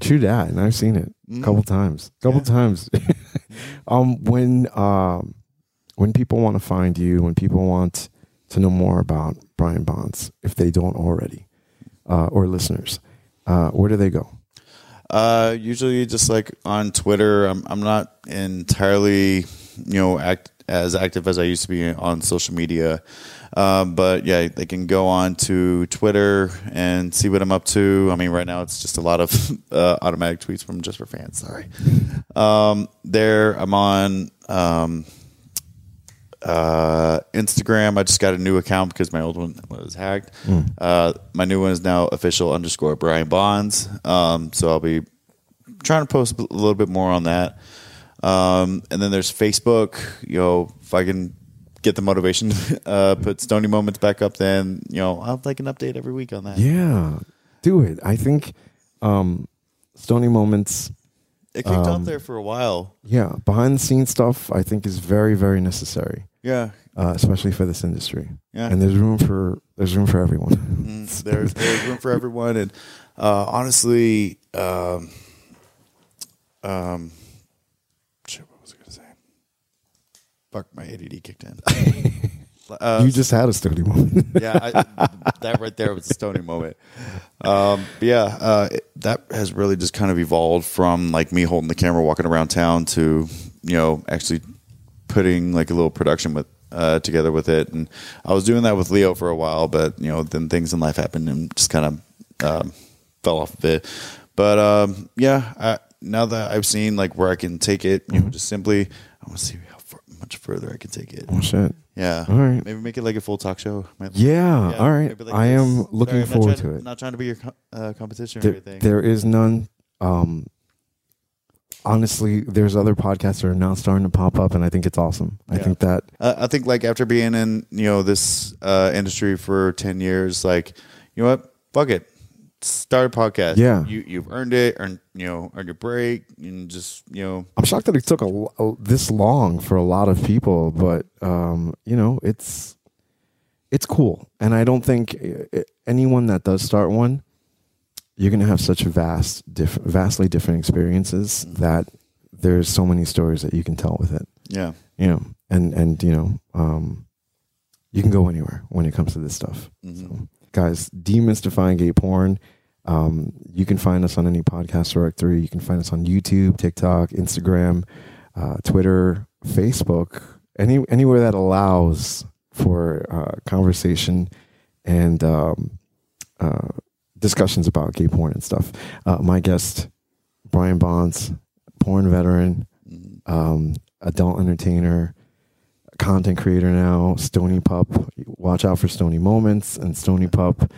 True that, and I've seen it a couple times. Couple yeah. times. um, when um, when people want to find you, when people want to know more about Brian Vonce, if they don't already, uh, or listeners, uh, where do they go? Uh, usually just like on Twitter. I'm I'm not entirely, you know, act as active as I used to be on social media. Um, but yeah, they can go on to Twitter and see what I'm up to. I mean, right now it's just a lot of uh, automatic tweets from Just For Fans. Sorry. Um, there I'm on, um, uh, Instagram. I just got a new account because my old one was hacked. Mm. Uh, my new one is now official underscore Brian Vonce. Um, so I'll be trying to post a little bit more on that. Um, and then there's Facebook. You know, if I can get the motivation to uh, put Stony Moments back up, then, you know, I'll have like an update every week on that. Yeah, do it. I think um, Stony Moments, it kicked um, off there for a while. Yeah, behind the scenes stuff I think is very, very necessary. Yeah, uh, especially for this industry. Yeah, and there's room for there's room for everyone. mm, there's there's room for everyone, and uh, honestly, um, um, shit, what was I gonna say? Fuck, my A D D kicked in. Uh, you just had a stony moment. Yeah, I, that right there was a stony moment. Um, but yeah, uh, it, that has really just kind of evolved from like me holding the camera, walking around town, to, you know, actually putting like a little production with uh, together with it. And I was doing that with Leo for a while, but you know, then things in life happened and just kind of um, fell off of it. But um, yeah, I, now that I've seen like where I can take it, you know, just simply, I want to see how far, much further I can take it. Oh shit. Yeah. All right. Maybe make it like a full talk show. Yeah. yeah all right. Like I am looking Sorry, forward to it. I'm not trying to be your uh, competition or there, anything. There is none. Um, honestly, there's other podcasts that are now starting to pop up, and I think it's awesome. Yeah. I think that. Uh, I think like after being in, you know, this uh, industry for ten years, like, you know what? Fuck it. Start a podcast. Yeah. You, you've earned it. Earned, you know, earned your break. And just, you know. I'm shocked that it took a, a, this long for a lot of people. But, um, you know, it's it's cool. And I don't think it, anyone that does start one, you're going to have such vast, diff- vastly different experiences that there's so many stories that you can tell with it. Yeah. You know, and, and you know, um, you can go anywhere when it comes to this stuff. Mm-hmm. So, guys, demystifying gay porn. Um, you can find us on any podcast directory. You can find us on YouTube, TikTok, Instagram, uh, Twitter, Facebook, any anywhere that allows for uh, conversation and um, uh, discussions about gay porn and stuff. Uh, my guest, Brian Vonce, porn veteran, um, adult entertainer, content creator now, Stony Pup. Watch out for Stony Moments and Stony Pup.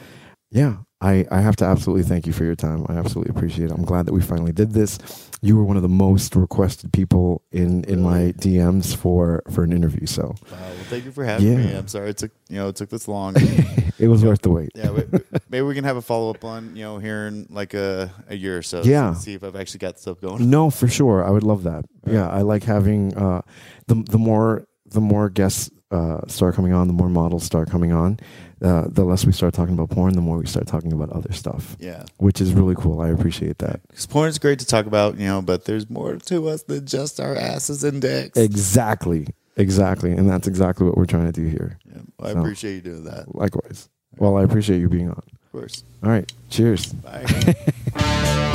Yeah, I, I have to absolutely thank you for your time. I absolutely appreciate it. I'm glad that we finally did this. You were one of the most requested people in, in my D Ms for, for an interview. So, uh, well, thank you for having yeah. me. I'm sorry it took you know it took this long. It was you worth know, the wait. Yeah, wait, maybe we can have a follow up on you know here in like a, a year or so. Yeah, see if I've actually got stuff going. No, for sure. I would love that. Right. Yeah, I like having uh, the the more the more guests uh, start coming on, the more models start coming on. Uh, the less we start talking about porn, the more we start talking about other stuff. Yeah, which is really cool. I appreciate that. Because porn is great to talk about, you know, but there's more to us than just our asses and dicks. Exactly, exactly, and that's exactly what we're trying to do here. Yeah. Well, I so, appreciate you doing that. Likewise. Well, I appreciate you being on. Of course. All right. Cheers. Bye.